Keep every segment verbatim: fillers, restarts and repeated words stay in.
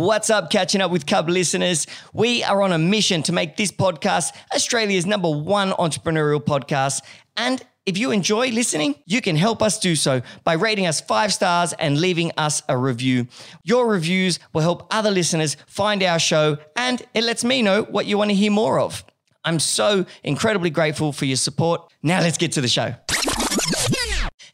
What's up, catching up with Cub listeners? We are on a mission to make this podcast Australia's number one entrepreneurial podcast. And if you enjoy listening, you can help us do so by rating us five stars and leaving us a review. Your reviews will help other listeners find our show, and it lets me know what you want to hear more of. I'm so incredibly grateful for your support. Now let's get to the show.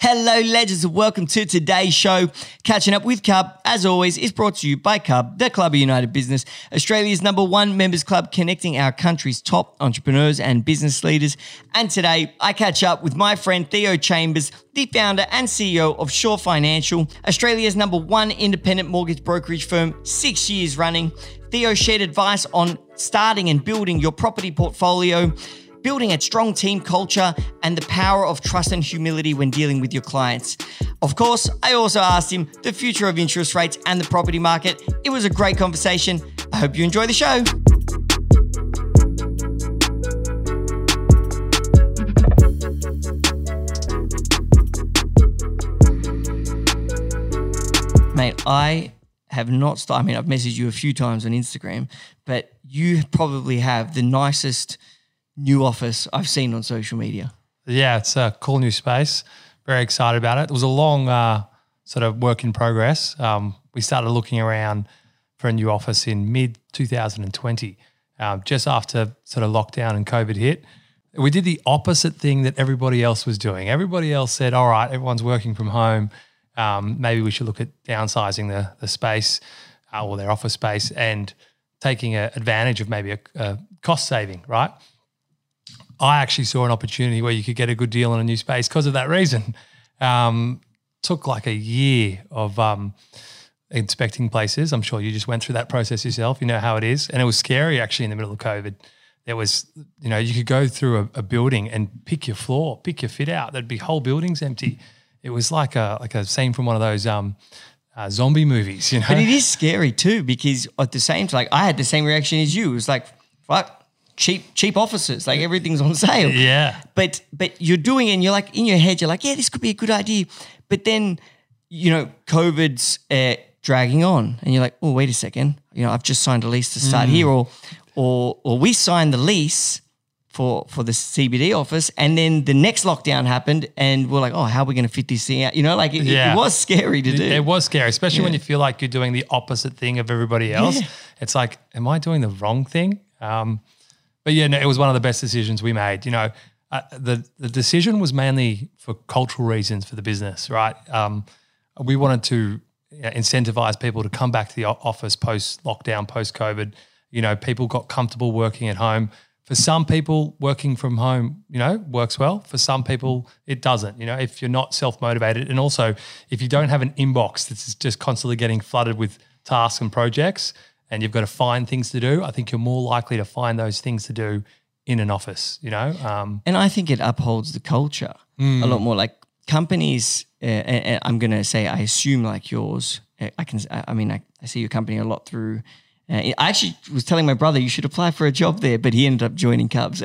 Hello, legends. Welcome to today's show. Catching Up with Cub, as always, is brought to you by Cub, the Club of United Business, Australia's number one members club, connecting our country's top entrepreneurs and business leaders. And today, I catch up with my friend Theo Chambers, the founder and C E O of Shore Financial, Australia's number one independent mortgage brokerage firm, six years running. Theo shared advice on starting and building your property portfolio, building a strong team culture, and the power of trust and humility when dealing with your clients. Of course, I also asked him the future of interest rates and the property market. It was a great conversation. I hope you enjoy the show. Mate, I have not started. I mean, I've messaged you a few times on Instagram, but you probably have the nicest new office I've seen on social media. Yeah, it's a cool new space. Very excited about it. It was a long uh, sort of work in progress. Um, we started looking around for a new office in mid twenty twenty, um, just after sort of lockdown and COVID hit. We did the opposite thing that everybody else was doing. Everybody else said, all right, everyone's working from home. Um, maybe we should look at downsizing the, the space uh, or their office space and taking a, advantage of maybe a, a cost saving, right? I actually saw an opportunity where you could get a good deal on a new space because of that reason. Um, took like a year of um, inspecting places. I'm sure you just went through that process yourself. You know how it is. And it was scary actually in the middle of COVID. There was, you know, you could go through a, a building and pick your floor, pick your fit out. There'd be whole buildings empty. It was like a like a scene from one of those um, uh, zombie movies, you know. But it is scary too, because at the same time, like, I had the same reaction as you. It was like, fuck. Cheap, cheap offices, like everything's on sale. Yeah. But but you're doing it and you're like, in your head, you're like, yeah, this could be a good idea. But then, you know, COVID's uh, dragging on and you're like, oh, wait a second. You know, I've just signed a lease to start mm. here or or or we signed the lease for, for the C B D office and then the next lockdown happened and we're like, oh, how are we going to fit this thing out? You know, like it, yeah. it, it was scary to do. It was scary, especially yeah. when you feel like you're doing the opposite thing of everybody else. Yeah. It's like, am I doing the wrong thing? Um But yeah, no, it was one of the best decisions we made. You know, uh, the the decision was mainly for cultural reasons for the business, right? Um, we wanted to you know, incentivize people to come back to the office post lockdown, post COVID. You know, people got comfortable working at home. For some people, working from home, you know, works well. For some people, it doesn't. You know, if you're not self motivated, and also if you don't have an inbox that's just constantly getting flooded with tasks and projects, and you've got to find things to do, I think you're more likely to find those things to do in an office, you know. Um, and I think it upholds the culture mm. a lot more. Like companies, uh, and I'm going to say I assume like yours, I can. I mean, I, I see your company a lot through uh, – I actually was telling my brother you should apply for a job there, but he ended up joining Cubs.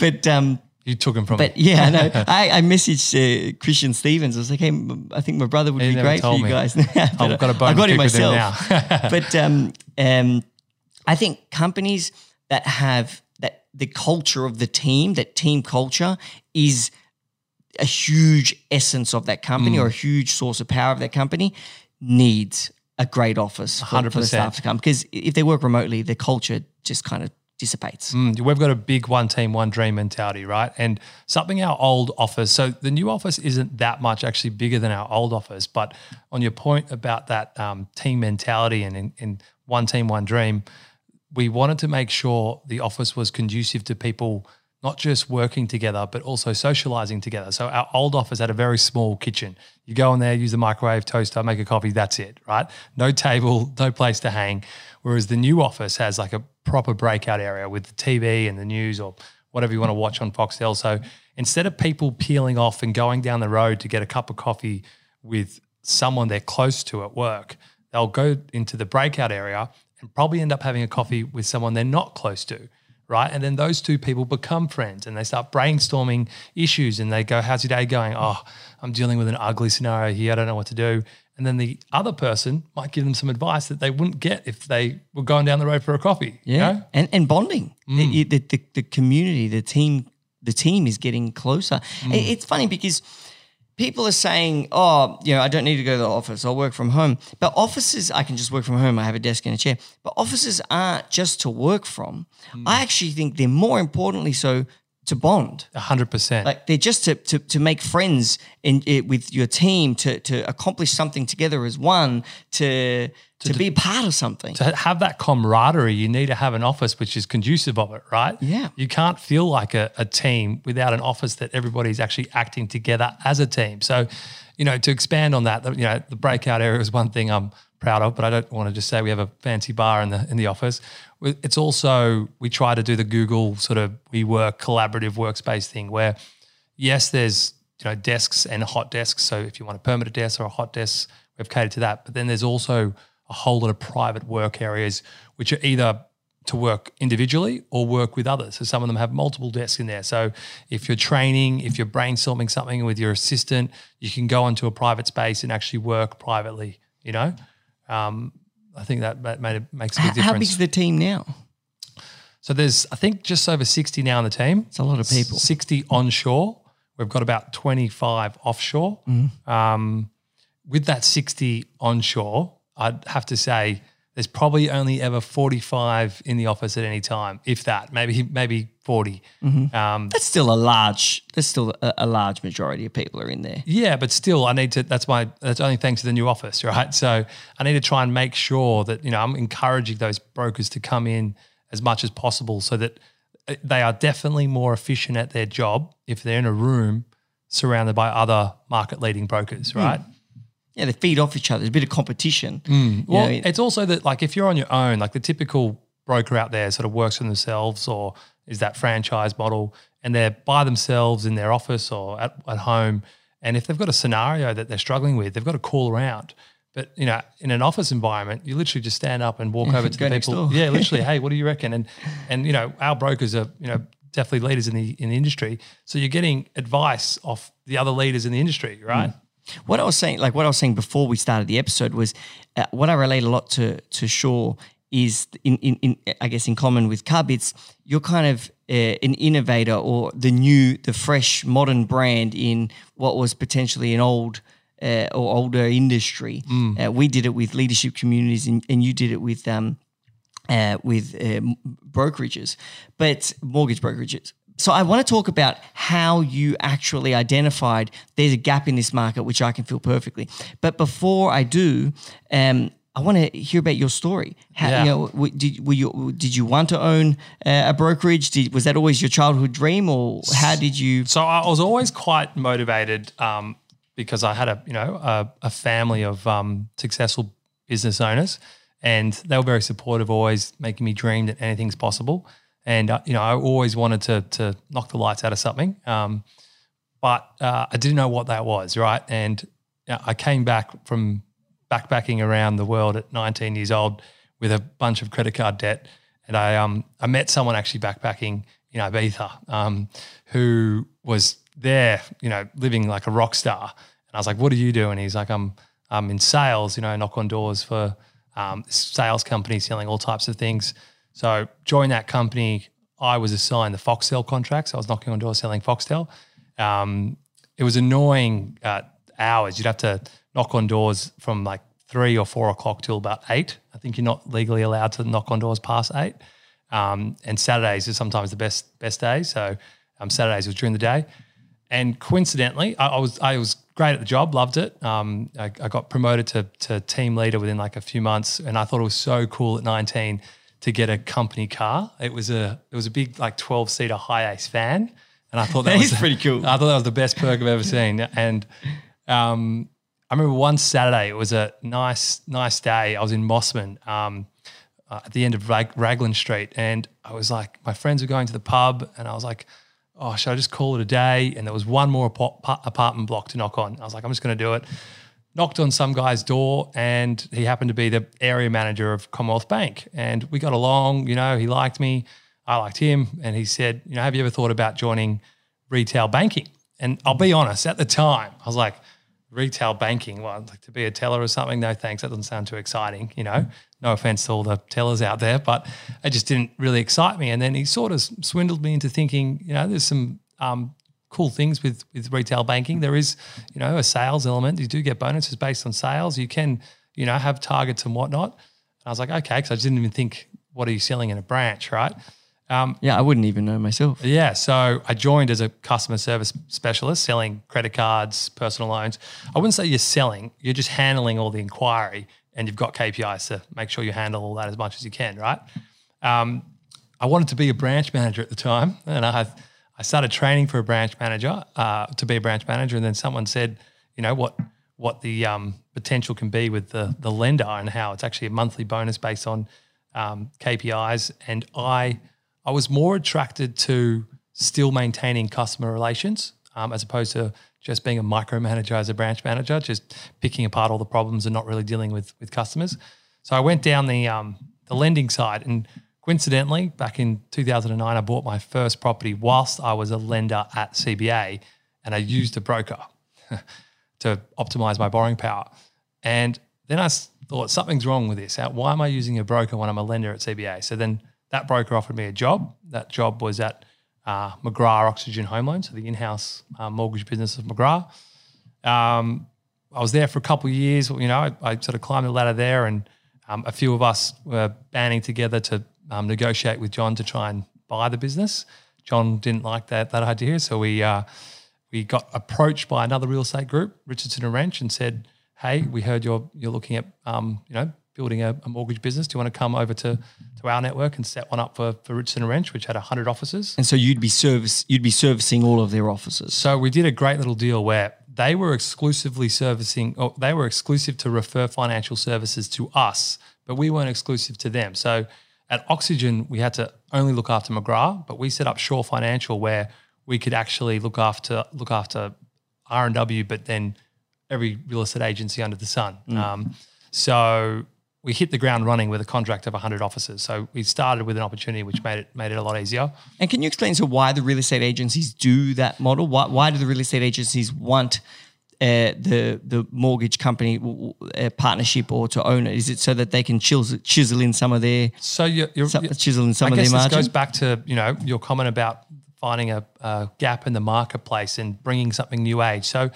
but um, – You took him from but me. Yeah, no, I, I messaged uh, Christian Stevens. I was like, hey, I think my brother would he be great for you me. guys. I've got a bone I got to pick myself. With him now. But um, um, I think companies that have that the culture of the team, that team culture is a huge essence of that company mm. or a huge source of power of that company, needs a great office for, for the staff to come. Because if they work remotely, their culture just kind of dissipates. Mm, we've got a big one team, one dream mentality, right? And something our old office, so the new office isn't that much actually bigger than our old office, but on your point about that um, team mentality and in one team, one dream, we wanted to make sure the office was conducive to people not just working together, but also socializing together. So our old office had a very small kitchen. You go in there, use the microwave, toaster, make a coffee, that's it, right? No table, no place to hang. Whereas the new office has like a proper breakout area with the T V and the news or whatever you want to watch on Foxtel. So instead of people peeling off and going down the road to get a cup of coffee with someone they're close to at work, they'll go into the breakout area and probably end up having a coffee with someone they're not close to, right? And then those two people become friends and they start brainstorming issues and they go, how's your day going? Oh, I'm dealing with an ugly scenario here. I don't know what to do. And then the other person might give them some advice that they wouldn't get if they were going down the road for a coffee. Yeah, you know? and and bonding. Mm. The, the, the community, the team, the team is getting closer. Mm. It's funny because people are saying, oh, you know, I don't need to go to the office. I'll work from home. But offices, I can just work from home. I have a desk and a chair. But offices aren't just to work from. Mm. I actually think they're more importantly so to bond. one hundred percent. Like they're just to to, to make friends in, in with your team, to to accomplish something together as one, to to, to d- be a part of something. To have that camaraderie, you need to have an office which is conducive of it, right? Yeah. You can't feel like a, a team without an office that everybody's actually acting together as a team. So, you know, to expand on that, you know, the breakout area is one thing I'm proud of, but I don't want to just say we have a fancy bar in the in the office. It's also, we try to do the Google sort of WeWork collaborative workspace thing where, yes, there's, you know, desks and hot desks. So if you want a permanent desk or a hot desk, we've catered to that. But then there's also a whole lot of private work areas which are either to work individually or work with others. So some of them have multiple desks in there. So if you're training, if you're brainstorming something with your assistant, you can go into a private space and actually work privately, you know. Um I think that, that made it, makes a big difference. How big is the team now? So there's, I think, just over sixty now on the team. It's a lot of people. sixty onshore. We've got about twenty-five offshore. Mm-hmm. Um, with that sixty onshore, I'd have to say there's probably only ever forty-five in the office at any time, if that. Maybe maybe forty. Mm-hmm. Um, that's still a large. That's still a, a large majority of people are in there. Yeah, but still, I need to. That's my. That's only thanks to the new office, right? So I need to try and make sure that, you know, I'm encouraging those brokers to come in as much as possible, so that they are definitely more efficient at their job if they're in a room surrounded by other market-leading brokers, right? Mm. Yeah, they feed off each other. There's a bit of competition. Mm. Well, you know, it's also that, like, if you're on your own, like the typical broker out there sort of works for themselves or is that franchise model, and they're by themselves in their office or at, at home, and if they've got a scenario that they're struggling with, they've got to call around. But, you know, in an office environment, you literally just stand up and walk yeah, over to the people. Yeah, literally, hey, what do you reckon? And, and you know, our brokers are, you know, definitely leaders in the in the industry. So you're getting advice off the other leaders in the industry, right? Mm. What I was saying, like what I was saying before we started the episode, was uh, what I relate a lot to to Shore is in, in, in I guess in common with Cub, it's you're kind of uh, an innovator or the new, the fresh, modern brand in what was potentially an old uh, or older industry. Mm. Uh, we did it with leadership communities, and, and you did it with um uh, with uh, brokerages, but mortgage brokerages. So I want to talk about how you actually identified there's a gap in this market, which I can fill perfectly. But before I do, um, I want to hear about your story. How, yeah. you know, did, were you, did you want to own uh, a brokerage? Did, was that always your childhood dream, or how did you? So I was always quite motivated um, because I had a you know a, a family of um, successful business owners, and they were very supportive, always making me dream that anything's possible. And, uh, you know, I always wanted to to knock the lights out of something, um, but uh, I didn't know what that was, right? And you know, I came back from backpacking around the world at nineteen years old with a bunch of credit card debt, and I um I met someone actually backpacking in Ibiza um, who was there, you know, living like a rock star. And I was like, what do you do? And he's like, I'm, I'm in sales, you know, I knock on doors for um, sales companies selling all types of things. So joined that company, I was assigned the Foxtel contract. So I was knocking on doors selling Foxtel. Um, it was annoying uh, hours. You'd have to knock on doors from like three or four o'clock till about eight. I think you're not legally allowed to knock on doors past eight. Um, and Saturdays are sometimes the best best days. So um, Saturdays was during the day. And coincidentally, I, I was I was great at the job, loved it. Um, I, I got promoted to to team leader within like a few months, and I thought it was so cool at nineteen to get a company car. It was a it was a big like twelve-seater Hiace van, and I thought that, that was pretty cool. I thought that was the best perk I've ever seen. And um, I remember one Saturday, it was a nice nice day. I was in Mossman um, uh, at the end of Rag- Raglan Street, and I was like, my friends were going to the pub, and I was like, oh, should I just call it a day? And there was one more ap- apartment block to knock on. I was like, I'm just going to do it. Knocked on some guy's door, and he happened to be the area manager of Commonwealth Bank. And we got along, you know, he liked me, I liked him. And he said, you know, have you ever thought about joining retail banking? And I'll be honest, at the time, I was like, retail banking, well, like to be a teller or something, no thanks, that doesn't sound too exciting, you know. No offence to all the tellers out there, but it just didn't really excite me. And then he sort of swindled me into thinking, you know, there's some um, cool things with, with retail banking. There is, you know, a sales element. You do get bonuses based on sales. You can, you know, have targets and whatnot. And I was like, okay, because I just didn't even think, what are you selling in a branch, right? Um, yeah, I wouldn't even know myself. Yeah, so I joined as a customer service specialist selling credit cards, personal loans. I wouldn't say you're selling, you're just handling all the inquiry, and you've got K P Is to make sure you handle all that as much as you can, right? Um, I wanted to be a branch manager at the time, and I I started training for a branch manager, uh, to be a branch manager, and then someone said, you know, what what the um, potential can be with the, the lender and how it's actually a monthly bonus based on um, K P Is, and I – I was more attracted to still maintaining customer relations um, as opposed to just being a micromanager as a branch manager, just picking apart all the problems and not really dealing with with customers. So I went down the um, the lending side, and coincidentally, back in two thousand nine, I bought my first property whilst I was a lender at C B A, and I used a broker to optimise my borrowing power. And then I thought, something's wrong with this. Why am I using a broker when I'm a lender at C B A? So then that broker offered me a job. That job was at uh, McGrath Oxygen Home Loan, so the in-house uh, mortgage business of McGrath. Um, I was there for a couple of years. You know, I, I sort of climbed the ladder there, and um, a few of us were banding together to um, negotiate with John to try and buy the business. John didn't like that that idea, so we uh, we got approached by another real estate group, Richardson and Wrench, and said, "Hey, we heard you're you're looking at um, you know." building a, a mortgage business. Do you want to come over to, to our network and set one up for, for Richardson and Wrench, which had one hundred offices? And so you'd be service you'd be servicing all of their offices. So we did a great little deal where they were exclusively servicing, or they were exclusive to refer financial services to us, but we weren't exclusive to them. So at Oxygen, we had to only look after McGrath, but we set up Shore Financial where we could actually look after look after R and W, but then every real estate agency under the sun. Mm. Um, so we hit the ground running with a contract of one hundred offices. So we started with an opportunity which made it made it a lot easier. And can you explain so why the real estate agencies do that model? Why, why do the real estate agencies want uh, the the mortgage company uh, partnership or to own it? Is it so that they can chisel, chisel in some of their so you're, you're, chisel in some I of guess their margin? This goes back to, you know, your comment about finding a, a gap in the marketplace and bringing something new age. So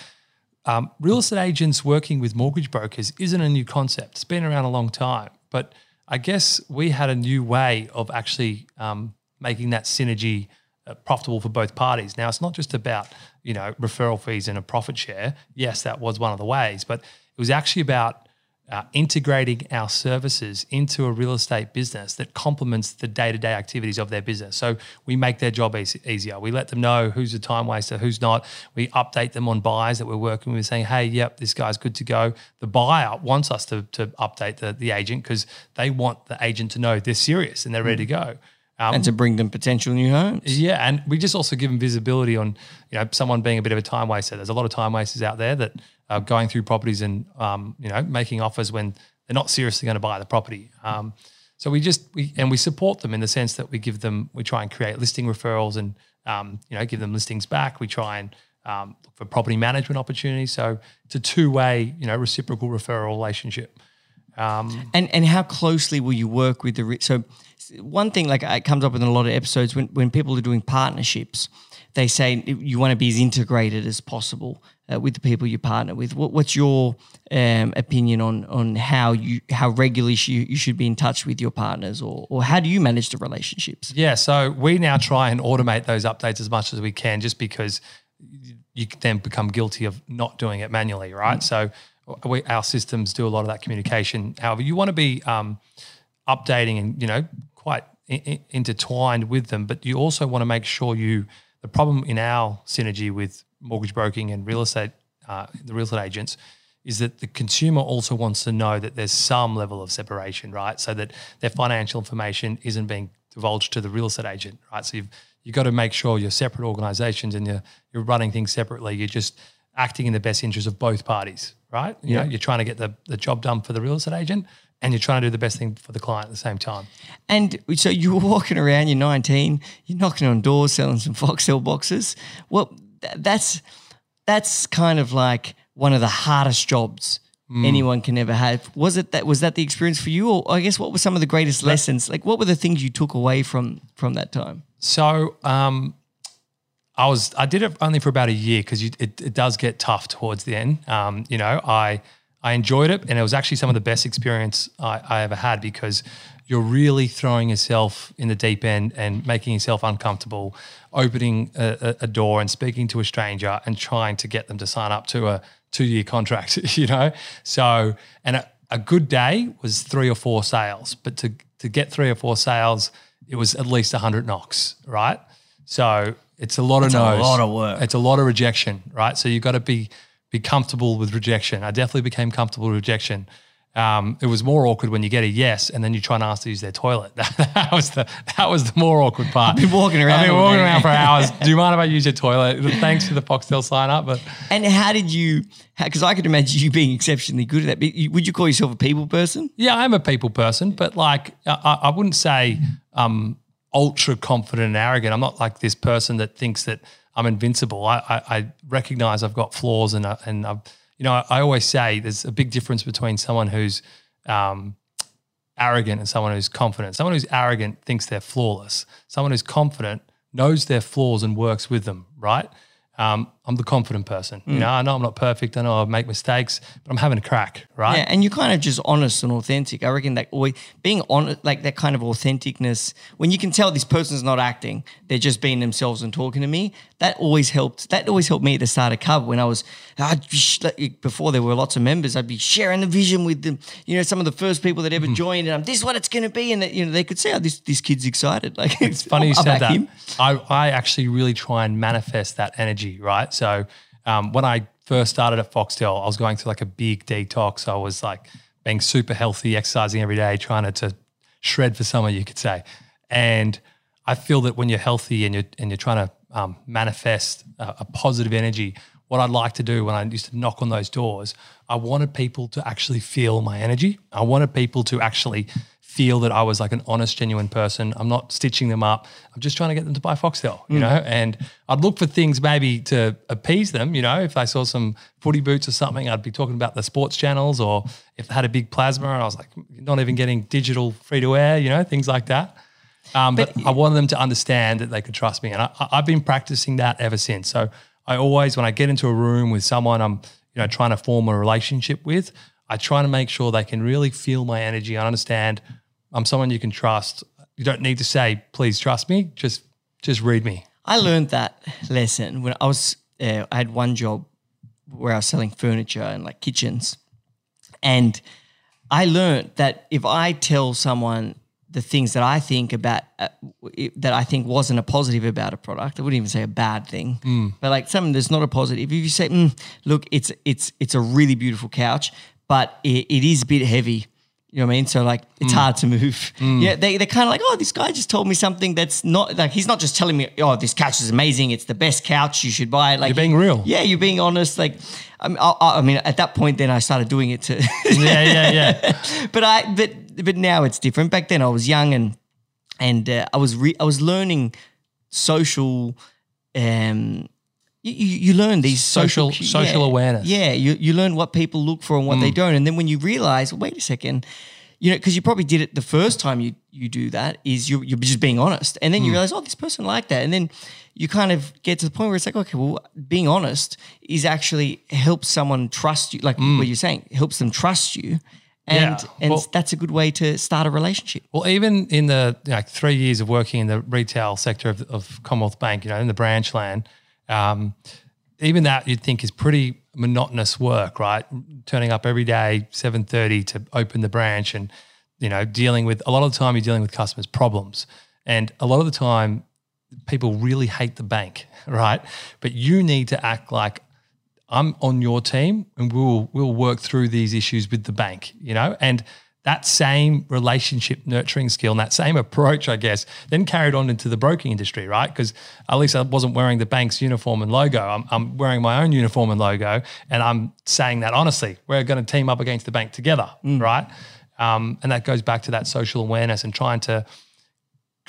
Um, real estate agents working with mortgage brokers isn't a new concept. It's been around a long time. But I guess we had a new way of actually um, making that synergy uh, profitable for both parties. Now, it's not just about, you know, referral fees and a profit share. Yes, that was one of the ways. But it was actually about uh, integrating our services into a real estate business that complements the day-to-day activities of their business. So we make their job easy, easier. We let them know who's a time waster, who's not. We update them on buyers that we're working with, saying, hey, yep, this guy's good to go. The buyer wants us to, to update the, the agent because they want the agent to know they're serious and they're ready to go. Um, and to bring them potential new homes. Yeah, and we just also give them visibility on, you know, someone being a bit of a time waster. There's a lot of time wasters out there that are going through properties and, um, you know, making offers when they're not seriously going to buy the property. Um, so we just we and we support them in the sense that we give them, we try and create listing referrals and, um, you know, give them listings back. We try and um, look for property management opportunities. So it's a two-way, you know, reciprocal referral relationship. Um, and and how closely will you work with the re- – so one thing like it comes up in a lot of episodes when, when people are doing partnerships, they say you want to be as integrated as possible uh, with the people you partner with. What, what's your um, opinion on on how you how regularly sh- you should be in touch with your partners or, or how do you manage the relationships? Yeah, so we now try and automate those updates as much as we can just because you then become guilty of not doing it manually, right? Mm. So – We, our systems do a lot of that communication. However, you want to be um, updating and, you know, quite in, in, intertwined with them, but you also want to make sure you – the problem in our synergy with mortgage broking and real estate, uh, the real estate agents is that the consumer also wants to know that there's some level of separation, right, so that their financial information isn't being divulged to the real estate agent, right? So you've, you've got to make sure you're separate organisations and you're, you're running things separately. You're just acting in the best interest of both parties. Right? You yeah. know, you're trying to get the, the job done for the real estate agent and you're trying to do the best thing for the client at the same time. And so you were walking around, you're nineteen, you're knocking on doors, selling some Foxtel boxes. Well, that's that's kind of like one of the hardest jobs mm. anyone can ever have. Was it that? Was that the experience for you? Or I guess what were some of the greatest that, lessons? Like, what were the things you took away from from that time? So um, I was I did it only for about a year because it, it does get tough towards the end. Um, you know, I I enjoyed it, and it was actually some of the best experience I, I ever had because you're really throwing yourself in the deep end and making yourself uncomfortable, opening a, a door and speaking to a stranger and trying to get them to sign up to a two-year contract, you know. So, and a, a good day was three or four sales, but to to get three or four sales, it was at least one hundred knocks, right? So it's a lot of no's. It's a lot of work. It's a lot of rejection, right? So you've got to be be comfortable with rejection. I definitely became comfortable with rejection. Um, it was more awkward when you get a yes and then you try and ask to use their toilet. That, that was the that was the more awkward part. I've been walking around. I've been walking around for hours. Do you mind if I use your toilet? Thanks for the Foxtel sign up. But and how did you? Because I could imagine you being exceptionally good at that. Would you call yourself a people person? Yeah, I'm a people person, but like I, I wouldn't say um, ultra confident and arrogant. I'm not like this person that thinks that I'm invincible. I I, I recognize I've got flaws and I, and I've. You know, I always say there's a big difference between someone who's um, arrogant and someone who's confident. Someone who's arrogant thinks they're flawless. Someone who's confident knows their flaws and works with them, right? Um, I'm the confident person. Mm. You know, I know I'm not perfect. I know I make mistakes, but I'm having a crack, right? Yeah, and you're kind of just honest and authentic. I reckon that always, being honest, like that kind of authenticness, when you can tell this person's not acting, they're just being themselves and talking to me, that always helped. That always helped me at the start of Cub when I was, I'd be sh- like before there were lots of members, I'd be sharing the vision with them, you know, some of the first people that ever mm. joined and I'm, this is what it's going to be. And, that, you know, they could say, oh, this, this kid's excited. Like It's, it's funny you I'll said that. Him. I, I actually really try and manifest that energy, right? So um, when I first started at Foxtel, I was going through like a big detox. I was like being super healthy, exercising every day, trying to, to shred for summer, you could say. And I feel that when you're healthy and you're, and you're trying to um, manifest a, a positive energy, what I'd like to do when I used to knock on those doors, I wanted people to actually feel my energy. I wanted people to actually feel that I was like an honest, genuine person. I'm not stitching them up. I'm just trying to get them to buy Foxtel, you mm. know, and I'd look for things maybe to appease them, you know, if they saw some footy boots or something, I'd be talking about the sports channels or if they had a big plasma and I was like not even getting digital free-to-air, you know, things like that. Um, but, but I wanted them to understand that they could trust me and I, I've been practicing that ever since. So I always, when I get into a room with someone I'm, you know, trying to form a relationship with, I try to make sure they can really feel my energy. I understand I'm someone you can trust. You don't need to say, please trust me. Just just read me. I learned that lesson when I was uh, – I had one job where I was selling furniture and like kitchens and I learned that if I tell someone the things that I think about uh, – that I think wasn't a positive about a product, I wouldn't even say a bad thing, mm. but like something that's not a positive. If you say, mm, look, it's it's it's a really beautiful couch but it, it is a bit heavy. You know what I mean? So like it's mm. hard to move. Mm. Yeah, they, they're kind of like, oh, this guy just told me something that's not, like he's not just telling me, oh, this couch is amazing. It's the best couch. You should buy it. Like, you're being real. Yeah, you're being honest. Like I mean, I, I mean at that point then I started doing it too. yeah, yeah, yeah. but I but, but now it's different. Back then I was young and and uh, I was re- I was learning social um You, you learn these social social, social yeah, awareness. Yeah, you, you learn what people look for and what mm. they don't. And then when you realise, well, wait a second, you know, because you probably did it the first time you, you do that is you're, you're just being honest. And then mm. you realise, oh, this person liked that. And then you kind of get to the point where it's like, okay, well, being honest is actually helps someone trust you, like mm. what you're saying, helps them trust you. And yeah. and well, that's a good way to start a relationship. Well, even in the you know, three years of working in the retail sector of, of Commonwealth Bank, you know, in the branch land, Um, even that you'd think is pretty monotonous work, right? Turning up every day, seven thirty to open the branch and, you know, dealing with, a lot of the time you're dealing with customers' problems. And a lot of the time people really hate the bank, right? But you need to act like I'm on your team and we'll, we'll work through these issues with the bank, you know? And that same relationship nurturing skill and that same approach, I guess, then carried on into the broking industry, right? Because at least I wasn't wearing the bank's uniform and logo. I'm, I'm wearing my own uniform and logo and I'm saying that honestly. We're going to team up against the bank together, mm. right? Um, and that goes back to that social awareness and trying to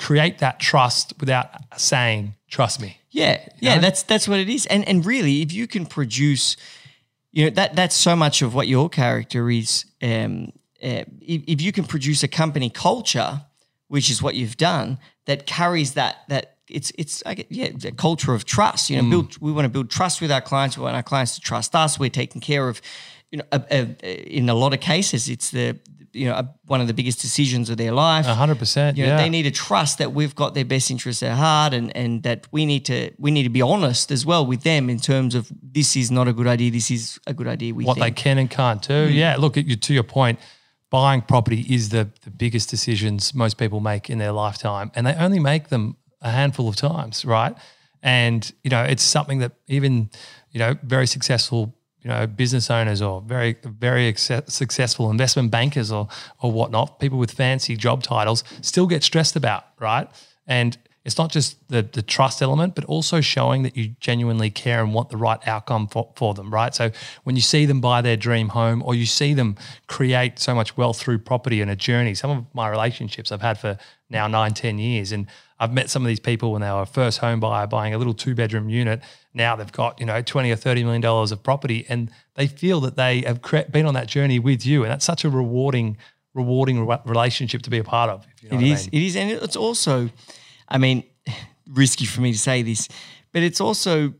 create that trust without saying, trust me. Yeah, you know? yeah, that's that's what it is. And and really, if you can produce you know, that that's so much of what your character is. Um, uh, if, if you can produce a company culture, which is what you've done, that carries that that it's it's I guess, yeah the culture of trust. You know, mm. build we want to build trust with our clients. We want our clients to trust us. We're taking care of. You know, a, a, in a lot of cases, it's the you know a, one of the biggest decisions of their life. A hundred percent. You know, yeah. They need to trust that we've got their best interests at heart, and and that we need to we need to be honest as well with them in terms of this is not a good idea. This is a good idea. We what think. They can and can't do. Mm. Yeah. Look, you, to your point, buying property is the the biggest decisions most people make in their lifetime, and they only make them a handful of times, right? And you know, it's something that even you know very successful. You know, business owners or very, very successful investment bankers or or whatnot, people with fancy job titles still get stressed about, right? And it's not just the the trust element, but also showing that you genuinely care and want the right outcome for, for them, right? So when you see them buy their dream home or you see them create so much wealth through property and a journey, some of my relationships I've had for now nine, ten years, and I've met some of these people when they were a first home buyer buying a little two-bedroom unit. Now they've got, you know, twenty or thirty million dollars of property, and they feel that they have been on that journey with you, and that's such a rewarding rewarding relationship to be a part of. If you know it is. I mean. It is, and it's also, I mean, risky for me to say this, but it's also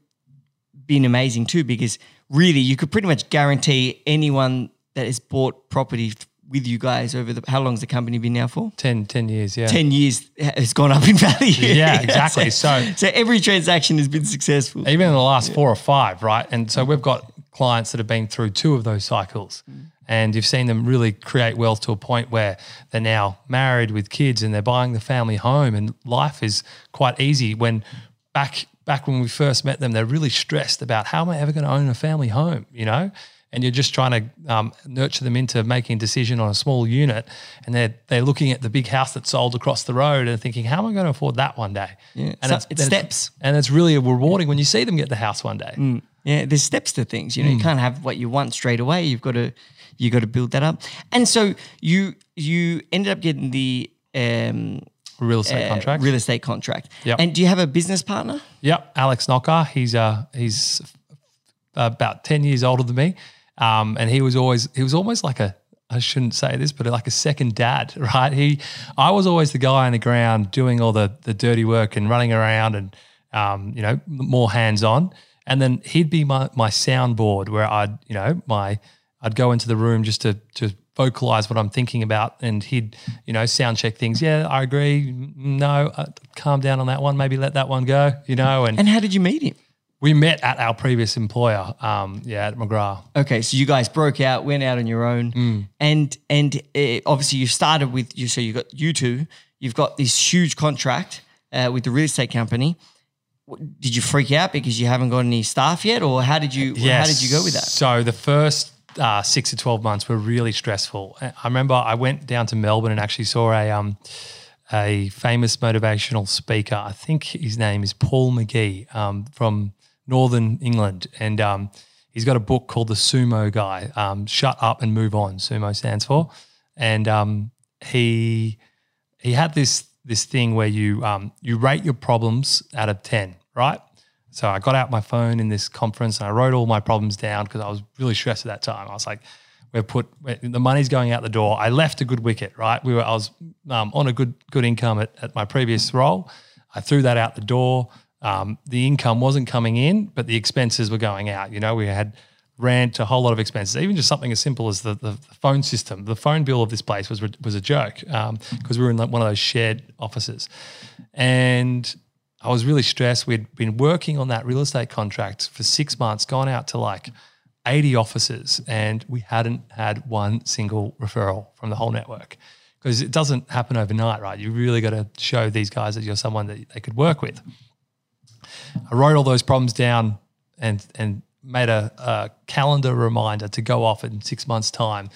been amazing too, because really you could pretty much guarantee anyone that has bought property with you guys over the, how long has the company been now for? ten, ten years, yeah. ten years has gone up in value. Yeah, exactly. so, so, so every transaction has been successful. Even in the last yeah. four or five, right? And so we've got clients that have been through two of those cycles mm. and you've seen them really create wealth to a point where they're now married with kids and they're buying the family home, and life is quite easy when back back when we first met them, they're really stressed about how am I ever going to own a family home, you know? And you're just trying to um, nurture them into making a decision on a small unit, and they're they're looking at the big house that sold across the road and thinking, how am I going to afford that one day? Yeah, and so it's, it's steps. It's, and it's really rewarding yeah. when you see them get the house one day. Mm. Yeah, there's steps to things. You know, mm. you can't have what you want straight away. You've got to you got to build that up. And so you you ended up getting the um, real estate uh, contract. Real estate contract. Yep. And do you have a business partner? Yep, Alex Nocker. He's uh he's about ten years older than me. Um, and he was always, he was almost like a, I shouldn't say this, but like a second dad, right? He, I was always the guy on the ground doing all the the dirty work and running around and, um, you know, more hands on. And then he'd be my, my soundboard where I'd, you know, my, I'd go into the room just to, to vocalize what I'm thinking about, and he'd, you know, sound check things. Yeah, I agree. No, uh, calm down on that one. Maybe let that one go, you know. And, and how did you meet him? We met at our previous employer, um, yeah, at McGrath. Okay, so you guys broke out, went out on your own, mm. and and uh, obviously you started with you. So you got you two, you've got this huge contract uh, with the real estate company. Did you freak out because you haven't got any staff yet, or how did you yes. how did you go with that? So the first uh, six to twelve months were really stressful. I remember I went down to Melbourne and actually saw a um. a famous motivational speaker. I think his name is Paul McGee um, from Northern England, and um, he's got a book called The Sumo Guy, um, Shut Up and Move On, Sumo stands for. And um, he he had this this thing where you um, you rate your problems out of ten, right? So I got out my phone in this conference and I wrote all my problems down because I was really stressed at that time. I was like, We're put the money's going out the door. I left a good wicket, right? We were I was um, on a good good income at, at my previous role. I threw that out the door. Um, the income wasn't coming in, but the expenses were going out. You know, we had rent, a whole lot of expenses. Even just something as simple as the the, the phone system, the phone bill of this place was was a joke because um, we were in like one of those shared offices, and I was really stressed. We'd been working on that real estate contract for six months, gone out to like eighty offices, and we hadn't had one single referral from the whole network because it doesn't happen overnight, right? You really got to show these guys that you're someone that they could work with. I wrote all those problems down and and made a, a calendar reminder to go off in six months' time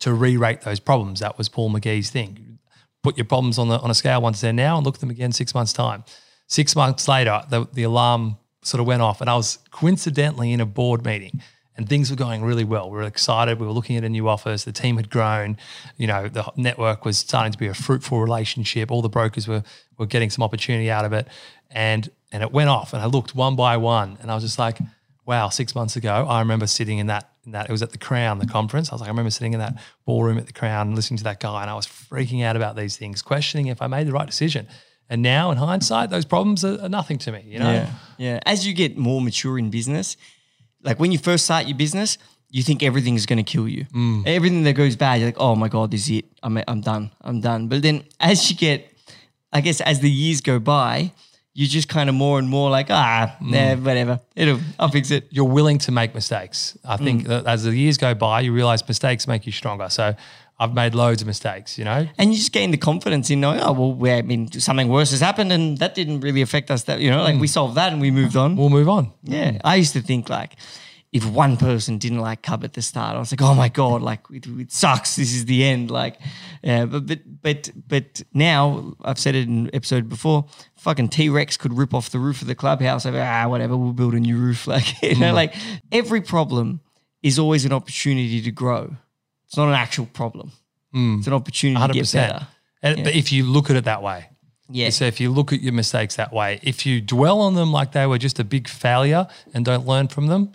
to re-rate those problems. That was Paul McGee's thing. Put your problems on the on a scale once they're now and look at them again six months' time. Six months later, the, the alarm sort of went off, and I was coincidentally in a board meeting. And things were going really well. We were excited. We were looking at a new office. The team had grown. You know, the network was starting to be a fruitful relationship. All the brokers were were getting some opportunity out of it. And and it went off. And I looked one by one, and I was just like, wow, six months ago, I remember sitting in that in that. It was at the Crown, the conference. I was like, I remember sitting in that ballroom at the Crown, listening to that guy, and I was freaking out about these things, questioning if I made the right decision. And now, in hindsight, those problems are, are nothing to me, you know? Yeah. yeah. As you get more mature in business, like when you first start your business, you think everything is going to kill you. Mm. Everything that goes bad, you're like, oh my God, this is it. I'm, I'm done. I'm done. But then as you get, I guess, as the years go by, you just kind of more and more like, ah, mm. nah, whatever. It'll, I'll fix it. You're willing to make mistakes. I think mm. that as the years go by, you realize mistakes make you stronger. So I've made loads of mistakes, you know. And you just gain the confidence in knowing, oh, well, I mean, something worse has happened and that didn't really affect us. That, you know, like mm. we solved that and we moved on. We'll move on. Yeah. Mm. I used to think like, if one person didn't like Cub at the start, I was like, oh my God, like it, it sucks. This is the end. Like, yeah, but, but, but, but now I've said it in an episode before, fucking T-Rex could rip off the roof of the clubhouse. Like, ah, whatever, we'll build a new roof. Like, you know, mm. like every problem is always an opportunity to grow. It's not an actual problem. Mm. It's an opportunity one hundred percent to get better. And, yeah. But if you look at it that way. Yeah. So if you look at your mistakes that way, if you dwell on them like they were just a big failure and don't learn from them,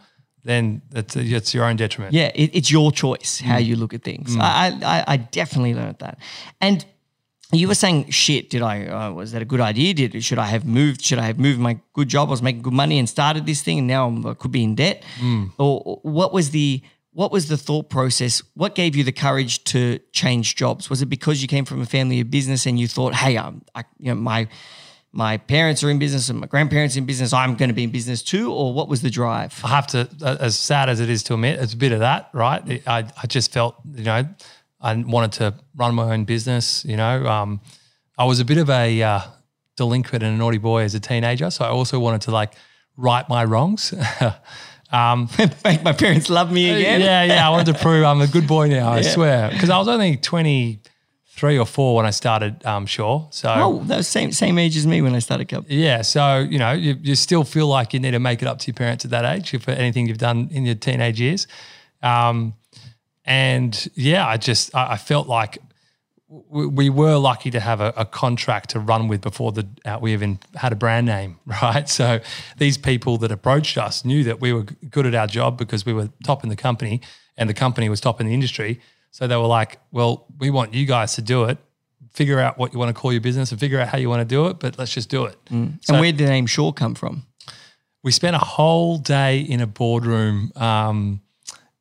then it's, it's your own detriment. Yeah, it, it's your choice how mm. you look at things. Mm. I, I I definitely learned that. And you were saying, shit, did I, uh, was that a good idea? Did Should I have moved? Should I have moved my good job? I was making good money and started this thing and now I'm, I could be in debt. Mm. Or, or what was the what was the thought process? What gave you the courage to change jobs? Was it because you came from a family of business and you thought, hey, um, I, you know, my My parents are in business and my grandparents in business, I'm going to be in business too? Or what was the drive? I have to, as sad as it is to admit, it's a bit of that, right? I, I just felt, you know, I wanted to run my own business, you know. Um, I was a bit of a uh, delinquent and a naughty boy as a teenager, so I also wanted to like right my wrongs. um, Make my parents love me again. Yeah, yeah, I wanted to prove I'm a good boy now, I yeah. swear. Because I was only twenty three or four when I started um, Shore. So oh, that was same same age as me when I started Cub. Yeah, so, you know, you, you still feel like you need to make it up to your parents at that age for anything you've done in your teenage years. Um, and, yeah, I just I, I felt like we, we were lucky to have a, a contract to run with before the uh, we even had a brand name, right? So these people that approached us knew that we were good at our job because we were top in the company and the company was top in the industry. So they were like, well, we want you guys to do it. Figure out what you want to call your business and figure out how you want to do it, but let's just do it. Mm. So and where did the name Shore come from? We spent a whole day in a boardroom um,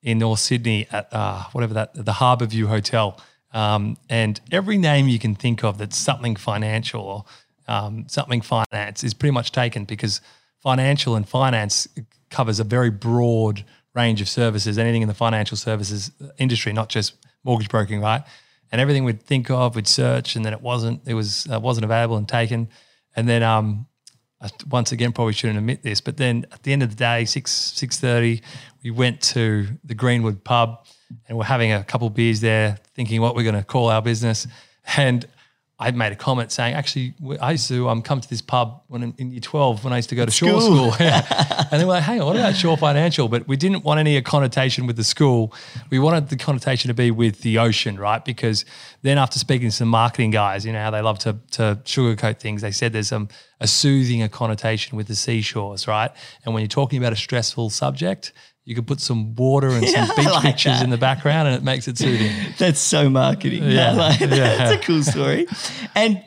in North Sydney at uh, whatever that, the Harbour View Hotel. Um, and every name you can think of that's something financial or um, something finance is pretty much taken because financial and finance covers a very broad range of services, anything in the financial services industry, not just mortgage broking, right? And everything we'd think of, we'd search, and then it wasn't, it was uh, wasn't available and taken. And then, um, I, once again, probably shouldn't admit this, but then at the end of the day, six six thirty, we went to the Greenwood pub, and we're having a couple beers there, thinking what we're going to call our business. And I made a comment saying, actually, I used to um, come to this pub when in year twelve when I used to go to Shore School. Yeah. And they were like, hang on, what about Shore Financial? But we didn't want any connotation with the school. We wanted the connotation to be with the ocean, right? Because then after speaking to some marketing guys, you know how they love to to sugarcoat things, they said there's um, a soothing a connotation with the seashores, right? And when you're talking about a stressful subject, you could put some water and yeah, some beach like pictures that in the background and it makes it soothing. That's so marketing. Yeah. Like, that's yeah. a cool story. and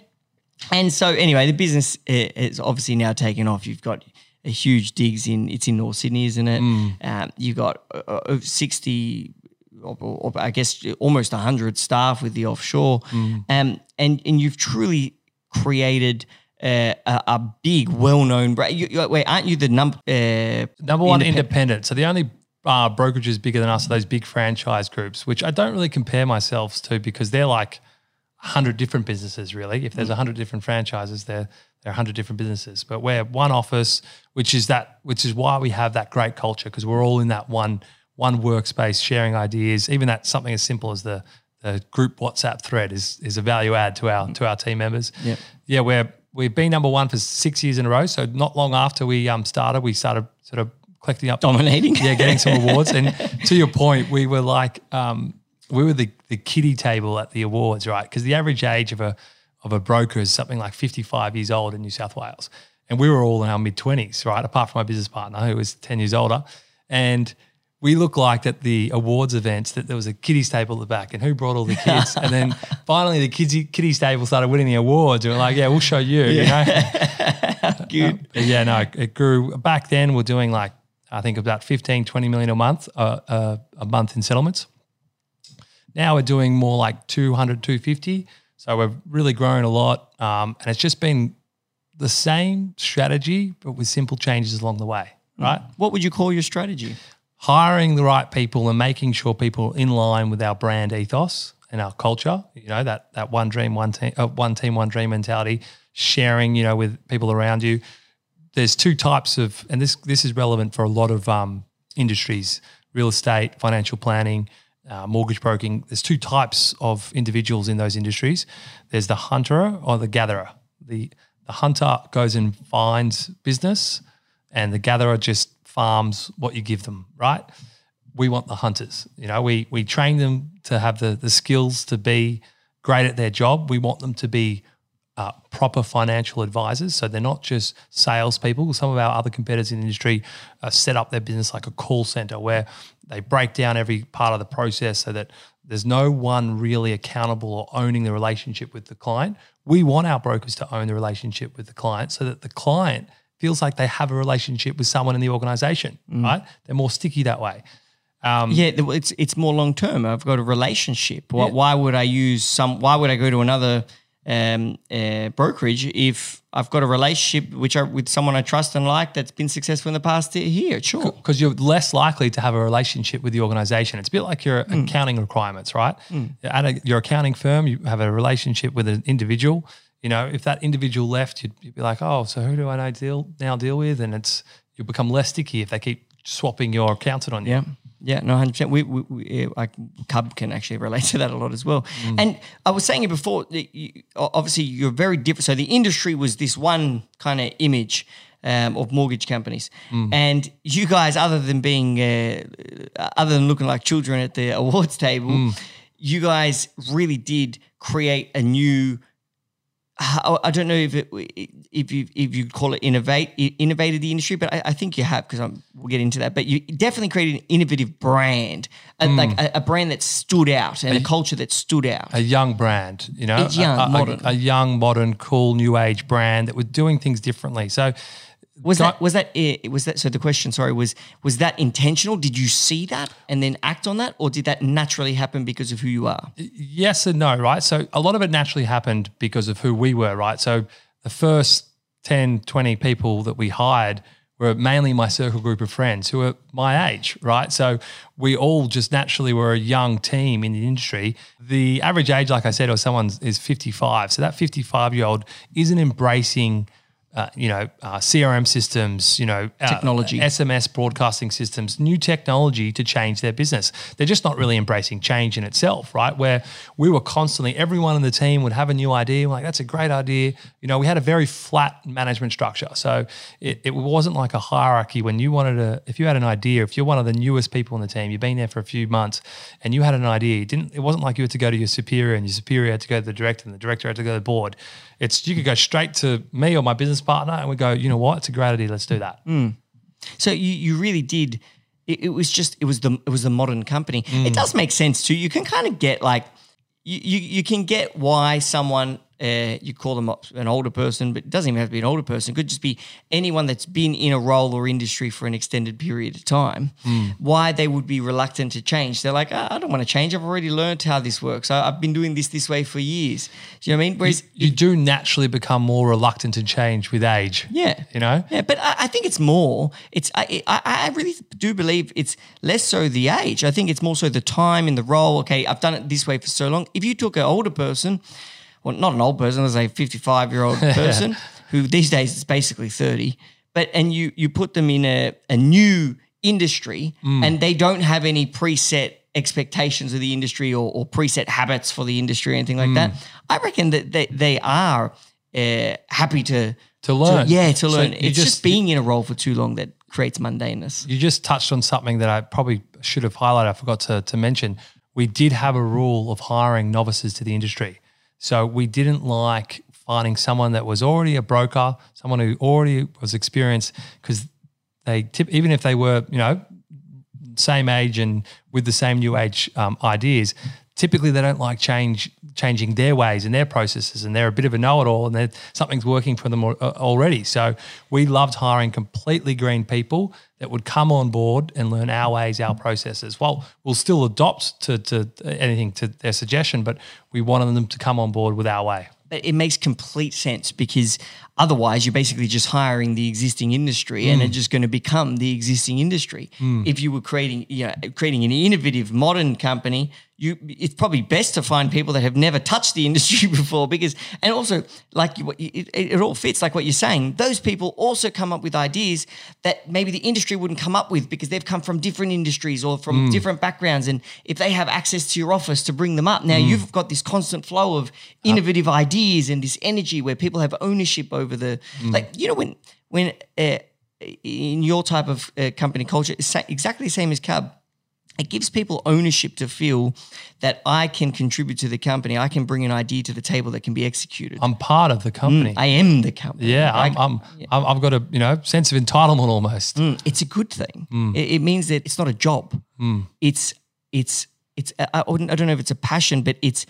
and so anyway, the business is obviously now taking off. You've got a huge digs in, it's in North Sydney, isn't it? Mm. Um, you've got uh, sixty, or, or I guess almost one hundred staff with the offshore. Mm. Um, and, and you've truly created – Uh, a, a big, well-known brand. You, you, wait, aren't you the number uh, number one independent. independent? So the only uh, brokerages bigger than us are those big franchise groups, which I don't really compare myself to because they're like a hundred different businesses. Really, if there's a hundred different franchises, they're they're a hundred different businesses. But we're one office, which is that, which is why we have that great culture because we're all in that one one workspace, sharing ideas. Even that something as simple as the the group WhatsApp thread is is a value add to our to our team members. Yeah, yeah, we're We've been number one for six years in a row, so not long after we um, started, we started sort of collecting up. Dominating. Yeah, getting some awards. And to your point, we were like um, we were the, the kiddie table at the awards, right? Because the average age of a of a broker is something like fifty-five years old in New South Wales. And we were all in our mid-twenties, right, apart from my business partner who was ten years older. And we look like at the awards events that there was a kiddie table at the back and who brought all the kids? And then finally the kids, kiddie table started winning the awards. We were like, yeah, we'll show you, yeah. you know. Cute. Uh, yeah, no, it grew. Back then we're doing like I think about fifteen, twenty million a month, uh, uh, a month in settlements. Now we're doing more like two hundred, two fifty. So we've really grown a lot um, and it's just been the same strategy but with simple changes along the way, right? Mm. What would you call your strategy? Hiring the right people and making sure people are in line with our brand ethos and our culture, you know, that that one dream, one team, uh, one team, one dream mentality, sharing, you know, with people around you. There's two types of – and this this is relevant for a lot of um, industries, real estate, financial planning, uh, mortgage broking. There's two types of individuals in those industries. There's the hunter or the gatherer. The, the hunter goes and finds business and the gatherer just – farms what you give them, right? We want the hunters. You know, we we train them to have the the skills to be great at their job. We want them to be uh, proper financial advisors, so they're not just salespeople. Some of our other competitors in the industry uh, set up their business like a call center where they break down every part of the process so that there's no one really accountable or owning the relationship with the client. We want our brokers to own the relationship with the client so that the client feels like they have a relationship with someone in the organisation, mm. right? They're more sticky that way. Um, yeah, it's it's more long term. I've got a relationship. Why, yeah. why would I use some? Why would I go to another um, uh, brokerage if I've got a relationship which I, with someone I trust and like that's been successful in the past here? Sure, because you're less likely to have a relationship with the organisation. It's a bit like your mm. accounting requirements, right? Mm. At a, your accounting firm, you have a relationship with an individual. You know, if that individual left, you'd, you'd be like, oh, so who do I now deal, now deal with? And it's you'll become less sticky if they keep swapping your accountant on you. Yeah, yeah, no, one hundred percent. We, we, we, I, Cub can actually relate to that a lot as well. Mm. And I was saying it before, you, obviously you're very different. So the industry was this one kind of image um, of mortgage companies. Mm. And you guys, other than being, uh, other than looking like children at the awards table, mm. you guys really did create a new I don't know if it, if you if you call it innovate innovated the industry, but I, I think you have because I'm we'll get into that. But you definitely created an innovative brand, a, mm. like a, a brand that stood out and a, a culture that stood out. A young brand, you know, it's young, a, a, modern, a, a young, modern, cool, new age brand that was doing things differently. So was that I, was that it was that? So the question, sorry, was was that intentional? Did you see that and then act on that, or did that naturally happen because of who you are? Yes and no, right? So a lot of it naturally happened because of who we were, right? So the first ten, twenty people that we hired were mainly my circle group of friends who were my age, right? So we all just naturally were a young team in the industry. The average age, like I said, of someone is fifty-five. So that fifty-five-year-old isn't embracing Uh, you know, uh, C R M systems, you know, uh, technology, S M S broadcasting systems, new technology to change their business. They're just not really embracing change in itself, right? Where we were constantly, everyone on the team would have a new idea. We're like, that's a great idea. You know, we had a very flat management structure. So it, it wasn't like a hierarchy when you wanted to, if you had an idea, if you're one of the newest people on the team, you've been there for a few months and you had an idea, it, didn't, it wasn't like you had to go to your superior and your superior had to go to the director and the director had to go to the board. It's you could go straight to me or my business partner and we go, you know what, it's a great idea, let's do that. Mm. So you you really did, it, it was just, it was the it was the modern company. Mm. It does make sense too. You can kind of get like, you you, you can get why someone, uh, you call them an older person, but it doesn't even have to be an older person. It could just be anyone that's been in a role or industry for an extended period of time, mm. why they would be reluctant to change. They're like, oh, I don't want to change. I've already learned how this works. I, I've been doing this this way for years. Do you know what I mean? Whereas you, you do naturally become more reluctant to change with age. Yeah. You know? Yeah, but I, I think it's more, it's I, I, I really do believe it's less so the age. I think it's more so the time in the role. Okay, I've done it this way for so long. If you took an older person, well, not an old person, let's say a fifty-five-year-old person who these days is basically thirty, but and you you put them in a, a new industry mm. and they don't have any preset expectations of the industry or, or preset habits for the industry or anything like mm. that, I reckon that they, they are uh, happy to – To learn. To, yeah, to learn. So it's just, just being in a role for too long that creates mundaneness. You just touched on something that I probably should have highlighted. I forgot to, to mention. We did have a rule of hiring novices to the industry. So we didn't like finding someone that was already a broker, someone who already was experienced because they tip, even if they were, you know, same age and with the same new age um, ideas, typically they don't like change, changing their ways and their processes, and they're a bit of a know-it-all, and something's working for them already. So we loved hiring completely green people that would come on board and learn our ways, our processes. Well, we'll still adopt to, to anything to their suggestion, but we wanted them to come on board with our way. But it makes complete sense, because otherwise you're basically just hiring the existing industry, mm. and it's just going to become the existing industry. Mm. If you were creating, you know, creating an innovative modern company, you it's probably best to find people that have never touched the industry before, because and also like you, it, it all fits like what you're saying. Those people also come up with ideas that maybe the industry wouldn't come up with, because they've come from different industries or from mm. different backgrounds. And if they have access to your office to bring them up, now mm. you've got this constant flow of innovative uh, ideas. And this energy where people have ownership over the, mm. like, you know, when when uh, in your type of uh, company culture, it's exactly the same as Cub. It gives people ownership to feel that I can contribute to the company. I can bring an idea to the table that can be executed. I'm part of the company. Mm, I am the company. Yeah, I'm, I, I'm, yeah. I've got a you know sense of entitlement almost. Mm, it's a good thing. Mm. It, it means that it's not a job. Mm. It's it's it's. I, I don't know if it's a passion, but it's.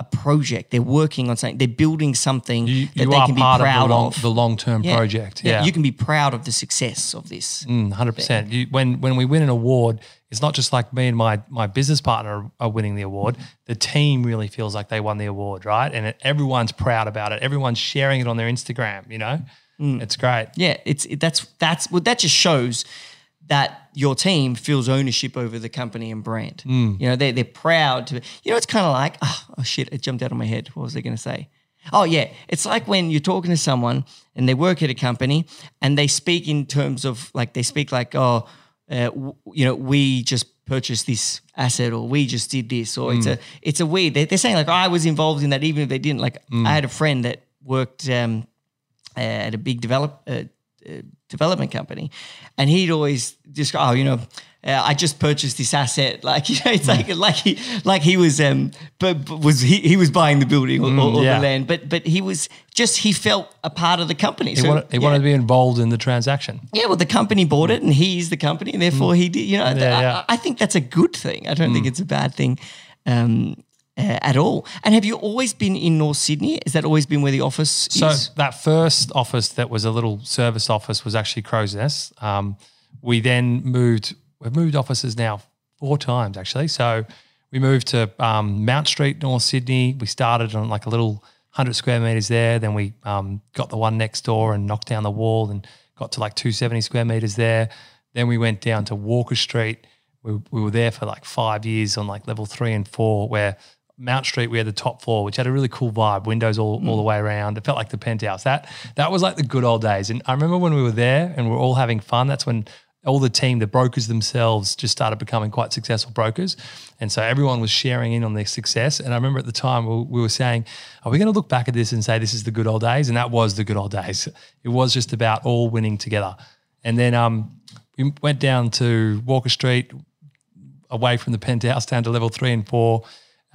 a project. They're working on something. They're building something you, that you they can be proud of. The long, of. The long-term yeah. project. Yeah. yeah. You can be proud of the success of this. Mm, one hundred percent. You, when when we win an award, it's not just like me and my my business partner are winning the award. The team really feels like they won the award, right? And it, everyone's proud about it. Everyone's sharing it on their Instagram, you know? Mm. It's great. Yeah, it's it, that's that's well, that just shows that your team feels ownership over the company and brand. Mm. You know, they're, they're proud to, you know, it's kind of like, oh, oh shit, it jumped out of my head. What was I going to say? Oh yeah, it's like when you're talking to someone and they work at a company and they speak in terms of like, they speak like, oh, uh, w- you know, we just purchased this asset, or we just did this, or mm. it's a it's a we. They're, they're saying like, oh, I was involved in that even if they didn't. Like mm. I had a friend that worked um, at a big develop. Uh, Uh, development company, and he'd always just oh you know uh, I just purchased this asset, like you know it's like like he like he was um but, but was he, he was buying the building or, mm, or yeah. the land, but but he was just he felt a part of the company. So, he wanted, he wanted yeah. to be involved in the transaction. Yeah, well the company bought it, and he is the company, and therefore mm. he did. You know, yeah, th- yeah. I, I think that's a good thing. I don't mm. think it's a bad thing. Um, Uh, at all. And have you always been in North Sydney? Has that always been where the office so is? So that first office that was a little service office was actually Crow's Nest. Um, we then moved, we've moved offices now four times actually. So we moved to um, Mount Street, North Sydney. We started on like a little one hundred square metres there. Then we um, got the one next door and knocked down the wall and got to like two hundred seventy square metres there. Then we went down to Walker Street. We, we were there for like five years on like level three and four where – Mount Street, we had the top floor, which had a really cool vibe, windows all, mm. all the way around. It felt like the penthouse. That that was like the good old days. And I remember when we were there and we were all having fun, that's when all the team, the brokers themselves, just started becoming quite successful brokers. And so everyone was sharing in on their success. And I remember at the time we, we were saying, are we going to look back at this and say this is the good old days? And that was the good old days. It was just about all winning together. And then um, we went down to Walker Street, away from the penthouse, down to level three and four.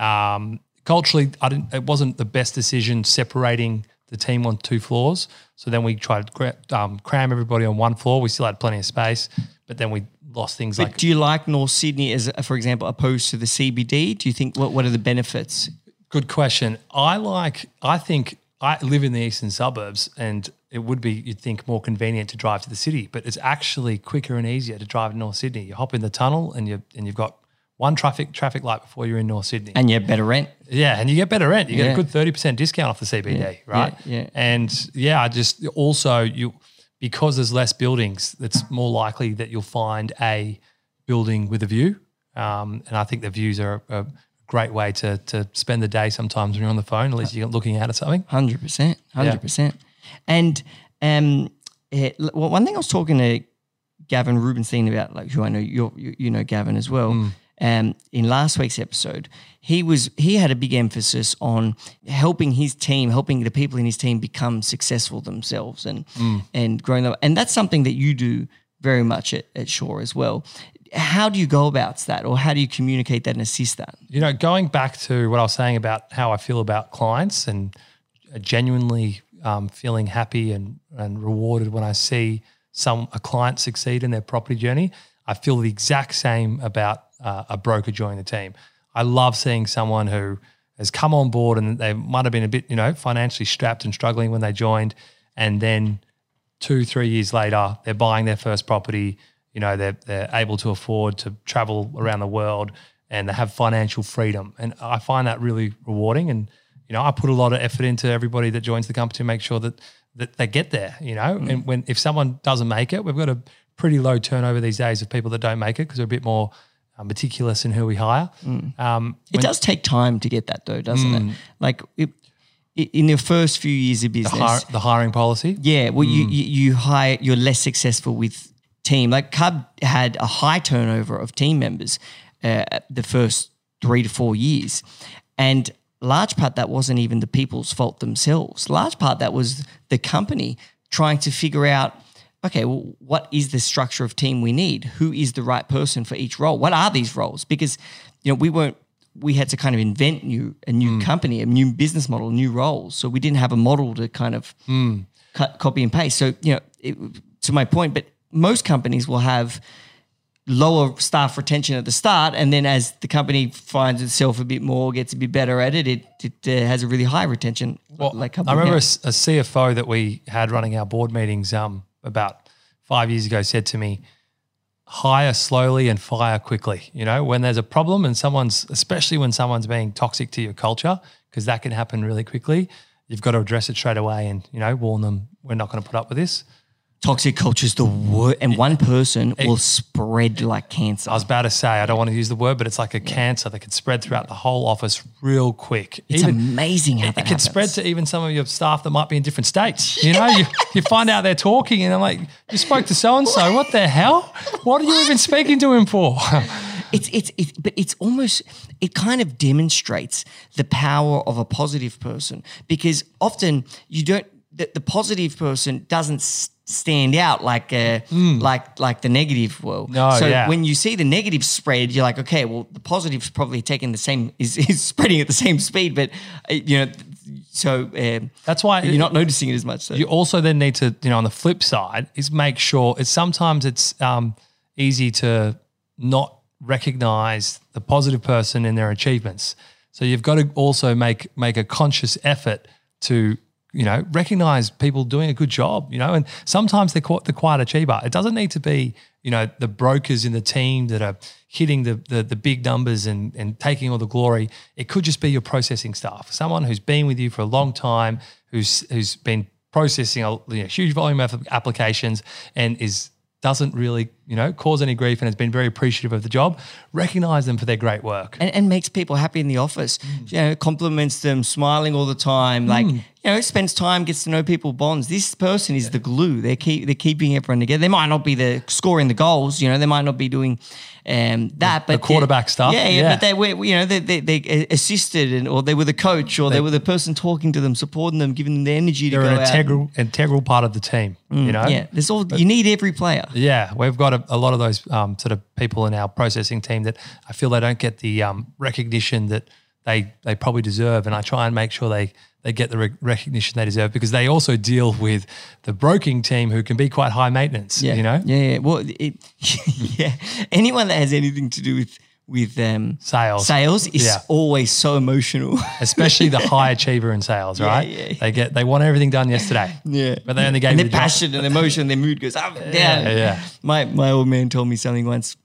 Um, culturally, I didn't, it wasn't the best decision separating the team on two floors. So then we tried to um, cram everybody on one floor. We still had plenty of space, but then we lost things but like. Do you like North Sydney as, for example, opposed to the C B D? Do you think what what are the benefits? Good question. I like. I think I live in the eastern suburbs, and it would be you'd think more convenient to drive to the city, but it's actually quicker and easier to drive in North Sydney. You hop in the tunnel, and you and you've got. One traffic traffic light before you're in North Sydney. And you get better rent. Yeah, and you get better rent. You yeah. get a good thirty percent discount off the C B D, yeah. right? Yeah, yeah. And, yeah, I just also you because there's less buildings, it's more likely that you'll find a building with a view. Um, and I think the views are a, a great way to to spend the day sometimes when you're on the phone, at least you're looking out at something. one hundred percent, one hundred percent. Yeah. And um, it, well, one thing I was talking to Gavin Rubenstein about, like who I know, you're, you, you know Gavin as well, mm. Um, in last week's episode, he was he had a big emphasis on helping his team, helping the people in his team become successful themselves and mm. and growing up. And that's something that you do very much at, at Shore as well. How do you go about that, or how do you communicate that and assist that? You know, going back to what I was saying about how I feel about clients and genuinely um, feeling happy and, and rewarded when I see some a client succeed in their property journey. I feel the exact same about uh, a broker joining the team. I love seeing someone who has come on board and they might have been a bit, you know, financially strapped and struggling when they joined, and then two, three years later, they're buying their first property. You know, they're, they're able to afford to travel around the world and they have financial freedom. And I find that really rewarding. And, you know, I put a lot of effort into everybody that joins the company to make sure that, that they get there, you know. Mm. And when if someone doesn't make it, we've got a pretty low turnover these days of people that don't make it because they're a bit more uh, meticulous in who we hire. Mm. Um, it does take time to get that though, doesn't mm. it? Like it, in your first few years of business. The, hire, the hiring policy? Yeah. Well, mm. you, you, you hire, you're less successful with team. Like Cub had a high turnover of team members uh, the first three to four years. And large part that wasn't even the people's fault themselves. Large part that was the company trying to figure out, okay, well, what is the structure of team we need? Who is the right person for each role? What are these roles? Because, you know, we weren't, we had to kind of invent new a new mm. company, a new business model, new roles. So we didn't have a model to kind of mm. cut, copy and paste. So, you know, it, to my point, but most companies will have lower staff retention at the start, and then as the company finds itself a bit more, gets a bit better at it, it, it uh, has a really high retention. Well, like I remember a, a C F O that we had running our board meetings um, about five years ago said to me, hire slowly and fire quickly. You know, when there's a problem and someone's, especially when someone's being toxic to your culture, because that can happen really quickly, you've got to address it straight away and, you know, warn them, we're not going to put up with this. Toxic culture is the word, and one person it, will spread it, like cancer. I was about to say, I don't want to use the word, but it's like a yeah. cancer that could spread throughout the whole office real quick. It's even, amazing how it, that It could spread to even some of your staff that might be in different states. You know, you, you find out they're talking and I'm like, you spoke to so-and-so, what the hell? What are you even speaking to him for? It's it's it, but it's almost it kind of demonstrates the power of a positive person, because often you don't the, the positive person doesn't st- stand out like uh, mm. like like the negative world. No, so yeah. when you see the negative spread, you're like, okay, well, the positive's probably taking the same is, is spreading at the same speed, but uh, you know, so um, that's why you're it, not noticing it as much. So. You also then need to, you know, on the flip side, is make sure it's sometimes it's um, easy to not recognize the positive person and their achievements. So you've got to also make make a conscious effort to, you know, recognize people doing a good job, you know, and sometimes they're quite the quiet achiever. It doesn't need to be, you know, the brokers in the team that are hitting the the, the big numbers and, and taking all the glory. It could just be your processing staff, someone who's been with you for a long time, who's who's been processing a you know, huge volume of applications and is doesn't really, you know, cause any grief and has been very appreciative of the job. Recognize them for their great work. And, and makes people happy in the office, mm. you know, compliments them, smiling all the time, like, mm. you know, spends time, gets to know people, bonds. This person is yeah. the glue. They're, keep, they're keeping everyone together. They might not be the scoring the goals, you know, they might not be doing um, that. The, but the quarterback stuff. Yeah, yeah, yeah, but they were, you know, they, they, they assisted and, or they were the coach or they, they were the person talking to them, supporting them, giving them the energy to go out. They're an integral, integral part of the team, mm, you know. Yeah, there's all, but, you need every player. Yeah, we've got a, a lot of those um, sort of people in our processing team that I feel they don't get the um, recognition that they they probably deserve, and I try and make sure they they get the re- recognition they deserve, because they also deal with the broking team who can be quite high maintenance, yeah. you know? Yeah, yeah. Well, it, yeah. Anyone that has anything to do with with um, sales sales is yeah. always so emotional. Especially the high achiever in sales, right? Yeah, yeah. They get they want everything done yesterday. Yeah. But they only gave and you their the passion job. And emotion, their mood goes up and down. Yeah, yeah. My my old man told me something once.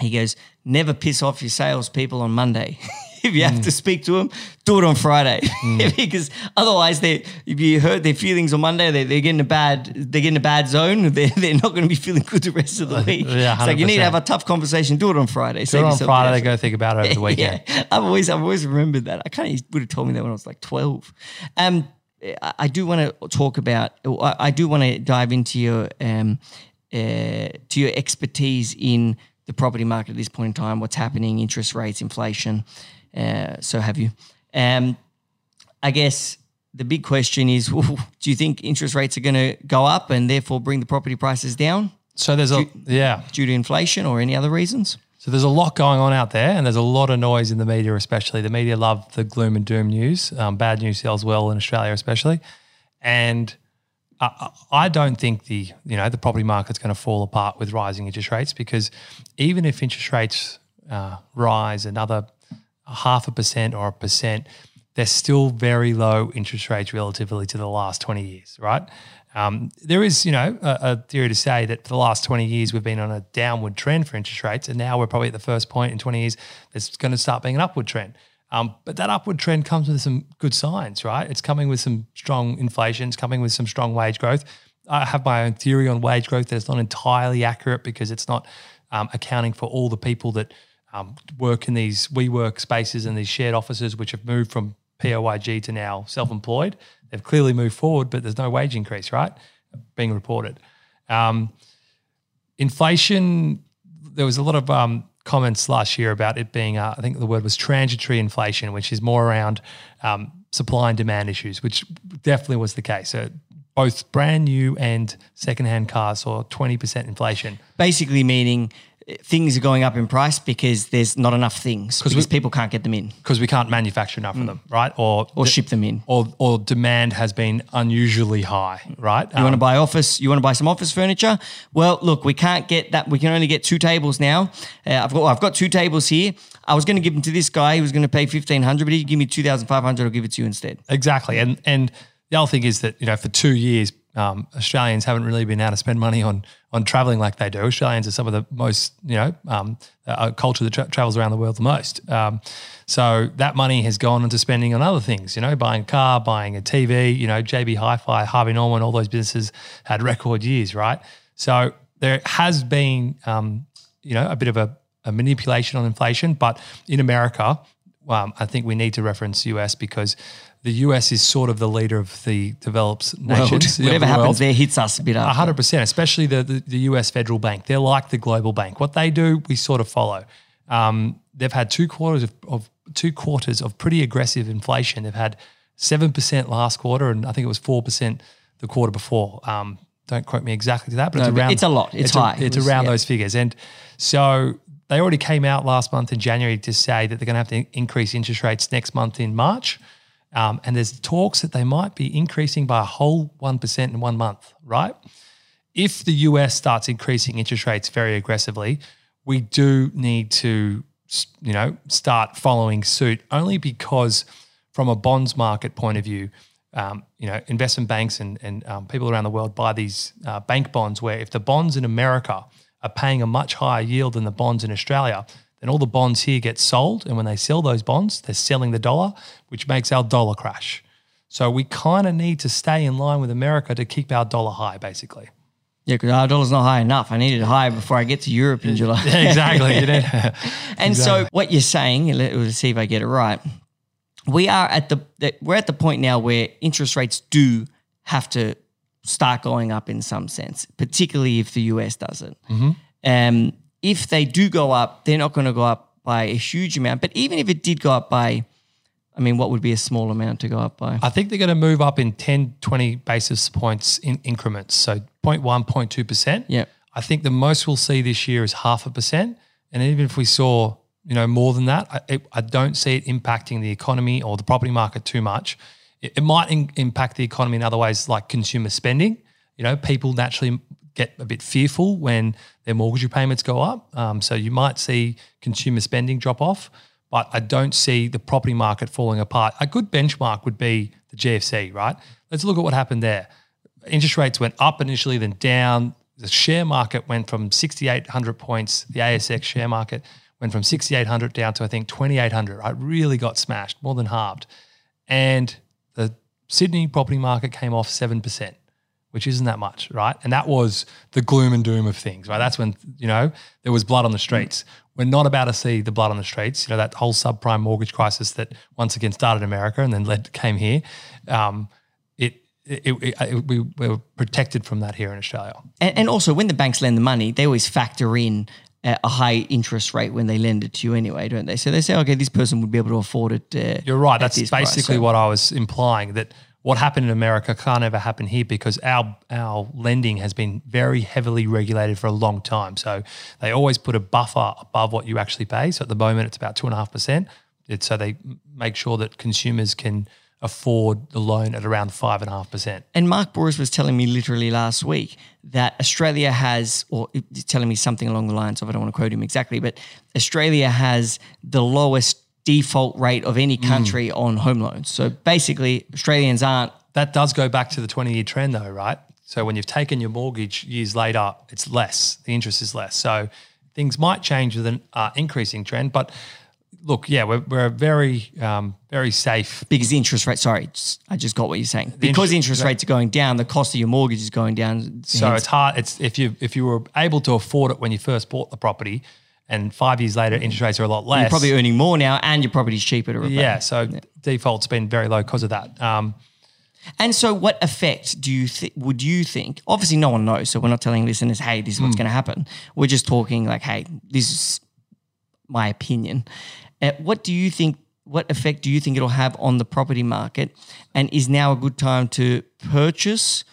He goes, never piss off your salespeople on Monday. If you have mm. to speak to them, do it on Friday, mm. because otherwise, they if you hurt their feelings on Monday, they they get in a bad they get in a bad zone. They they're not going to be feeling good the rest of the week. Yeah, so like you need to have a tough conversation. Do it on Friday. Do it on Friday. Go think about it over yeah, the weekend. Yeah. I've always I've always remembered that. I kind of would have told me that when I was like twelve. Um, I do want to talk about. I do want to dive into your um, uh, to your expertise in the property market at this point in time. What's happening? Interest rates, inflation. Uh, so have you. Um, I guess the big question is, do you think interest rates are going to go up and therefore bring the property prices down? So there's due, a – yeah. Due to inflation or any other reasons? So there's a lot going on out there, and there's a lot of noise in the media especially. The media love the gloom and doom news. Um, bad news sells well in Australia especially. And I, I don't think the you know the property market's going to fall apart with rising interest rates, because even if interest rates uh, rise another half a percent or a percent, they're still very low interest rates relatively to the last twenty years, right? Um, there is, you know, a, a theory to say that for the last twenty years we've been on a downward trend for interest rates, and now we're probably at the first point in twenty years that's going to start being an upward trend. Um, but that upward trend comes with some good signs, right? It's coming with some strong inflation. It's coming with some strong wage growth. I have my own theory on wage growth that's not entirely accurate, because it's not um, accounting for all the people that um, work in these WeWork spaces and these shared offices, which have moved from P O Y G to now self-employed. They've clearly moved forward, but there's no wage increase, right, being reported. Um, inflation, there was a lot of um, comments last year about it being, uh, I think the word was transitory inflation, which is more around um, supply and demand issues, which definitely was the case. So both brand new and secondhand cars saw twenty percent inflation. Basically meaning things are going up in price because there's not enough things, because we, people can't get them in. Because we can't manufacture enough mm. of them, right? Or or de- ship them in. Or or demand has been unusually high, right? You um, want to buy office, you want to buy some office furniture? Well, look, we can't get that. We can only get two tables now. Uh, I've got well, I've got two tables here. I was going to give them to this guy who was going to pay fifteen hundred dollars, but he give me two thousand five hundred dollars, I'll give it to you instead. Exactly. And and the other thing is that, you know, for two years, Um, Australians haven't really been able to spend money on on travelling like they do. Australians are some of the most, you know, um, a culture that tra- travels around the world the most. Um, so that money has gone into spending on other things, you know, buying a car, buying a T V, you know, J B Hi-Fi, Harvey Norman, all those businesses had record years, right? So there has been, um, you know, a bit of a, a manipulation on inflation. But in America, um, I think we need to reference U S, because the U S is sort of the leader of the developed nations. World. Whatever the happens world. There hits us a bit up. one hundred percent, especially the, the, the U S Federal Bank. They're like the global bank. What they do, we sort of follow. Um, they've had two quarters of, of two quarters of pretty aggressive inflation. They've had seven percent last quarter, and I think it was four percent the quarter before. Um, don't quote me exactly to that, but no, it's around. It's a lot. It's, it's high. A, it's it was, around yeah. those figures. And so they already came out last month in January to say that they're going to have to increase interest rates next month in March. Um, and there's talks that they might be increasing by a whole one percent in one month, right? If the U S starts increasing interest rates very aggressively, we do need to, you know, start following suit, only because from a bonds market point of view, um, you know, investment banks and, and um, people around the world buy these uh, bank bonds, where if the bonds in America are paying a much higher yield than the bonds in Australia, and all the bonds here get sold, and when they sell those bonds, they're selling the dollar, which makes our dollar crash. So we kind of need to stay in line with America to keep our dollar high, basically. Yeah, because our dollar's not high enough. I need it high before I get to Europe in July. Yeah, exactly. You know? And exactly. So what you're saying, let's see if I get it right, we are at the we're at the point now where interest rates do have to start going up in some sense, particularly if the U S doesn't. Mm-hmm. Um. If they do go up, they're not going to go up by a huge amount. But even if it did go up by, I mean, what would be a small amount to go up by? I think they're going to move up in ten, twenty basis points in increments, so zero point one, zero point two percent. Yeah. I think the most we'll see this year is half a percent. And even if we saw, you know, more than that, I, it, I don't see it impacting the economy or the property market too much. It, it might in, impact the economy in other ways, like consumer spending. You know, people naturally get a bit fearful when their mortgage payments go up. Um, so you might see consumer spending drop off, but I don't see the property market falling apart. A good benchmark would be the G F C, right? Let's look at what happened there. Interest rates went up initially, then down. The share market went from six thousand eight hundred points, the A S X share market went from six thousand eight hundred down to I think two thousand eight hundred. I really got smashed, more than halved. And the Sydney property market came off seven percent. Which isn't that much, right? And that was the gloom and doom of things, right? That's when, you know, there was blood on the streets. We're not about to see the blood on the streets, you know, that whole subprime mortgage crisis that once again started America and then led came here. Um, it, it, it, it we, we were protected from that here in Australia. And, and also when the banks lend the money, they always factor in a high interest rate when they lend it to you anyway, don't they? So they say, okay, this person would be able to afford it. Uh, You're right. That's basically what I was implying, that what happened in America can't ever happen here, because our our lending has been very heavily regulated for a long time. So they always put a buffer above what you actually pay. So at the moment it's about two and a half percent. So they make sure that consumers can afford the loan at around five point five percent. And Mark Boris was telling me literally last week that Australia has, or telling me something along the lines of, I don't want to quote him exactly, but Australia has the lowest default rate of any country mm. on home loans. So basically Australians aren't. That does go back to the twenty-year trend though, right? So when you've taken your mortgage years later, it's less. The interest is less. So things might change with an uh, increasing trend, but look, yeah, we're, we're very, um, very safe. Because interest rates, sorry, just, I just got what you're saying. The because interest, interest rates are going down, the cost of your mortgage is going down. So hence. It's hard. It's if you if you were able to afford it when you first bought the property, and five years later interest rates are a lot less. You're probably earning more now, and your property's cheaper to repay. Yeah, so yeah. default's been very low because of that. Um, And so what effect do you th- would you think? Obviously no one knows, so we're not telling listeners, hey, this is what's mm. going to happen. We're just talking like, hey, this is my opinion. Uh, what do you think, what effect do you think it'll have on the property market, and is now a good time to purchase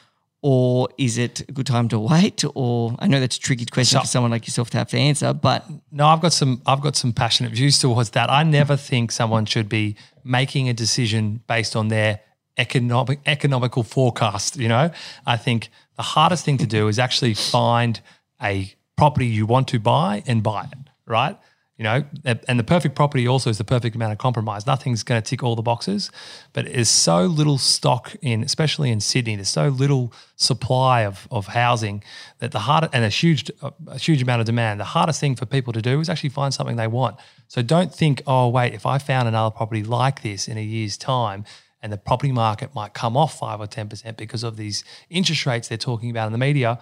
or is it a good time to wait? Or I know that's a tricky question so, for someone like yourself to have to answer, but no, I've got some I've got some passionate views towards that. I never think someone should be making a decision based on their economic economical forecast. You know, I think the hardest thing to do is actually find a property you want to buy and buy it, right? You know, and the perfect property also is the perfect amount of compromise. Nothing's going to tick all the boxes, but there's so little stock in, especially in Sydney, there's so little supply of of housing that the hard and a huge a huge amount of demand. The hardest thing for people to do is actually find something they want. So don't think, oh wait, if I found another property like this in a year's time, and the property market might come off five or ten percent because of these interest rates they're talking about in the media.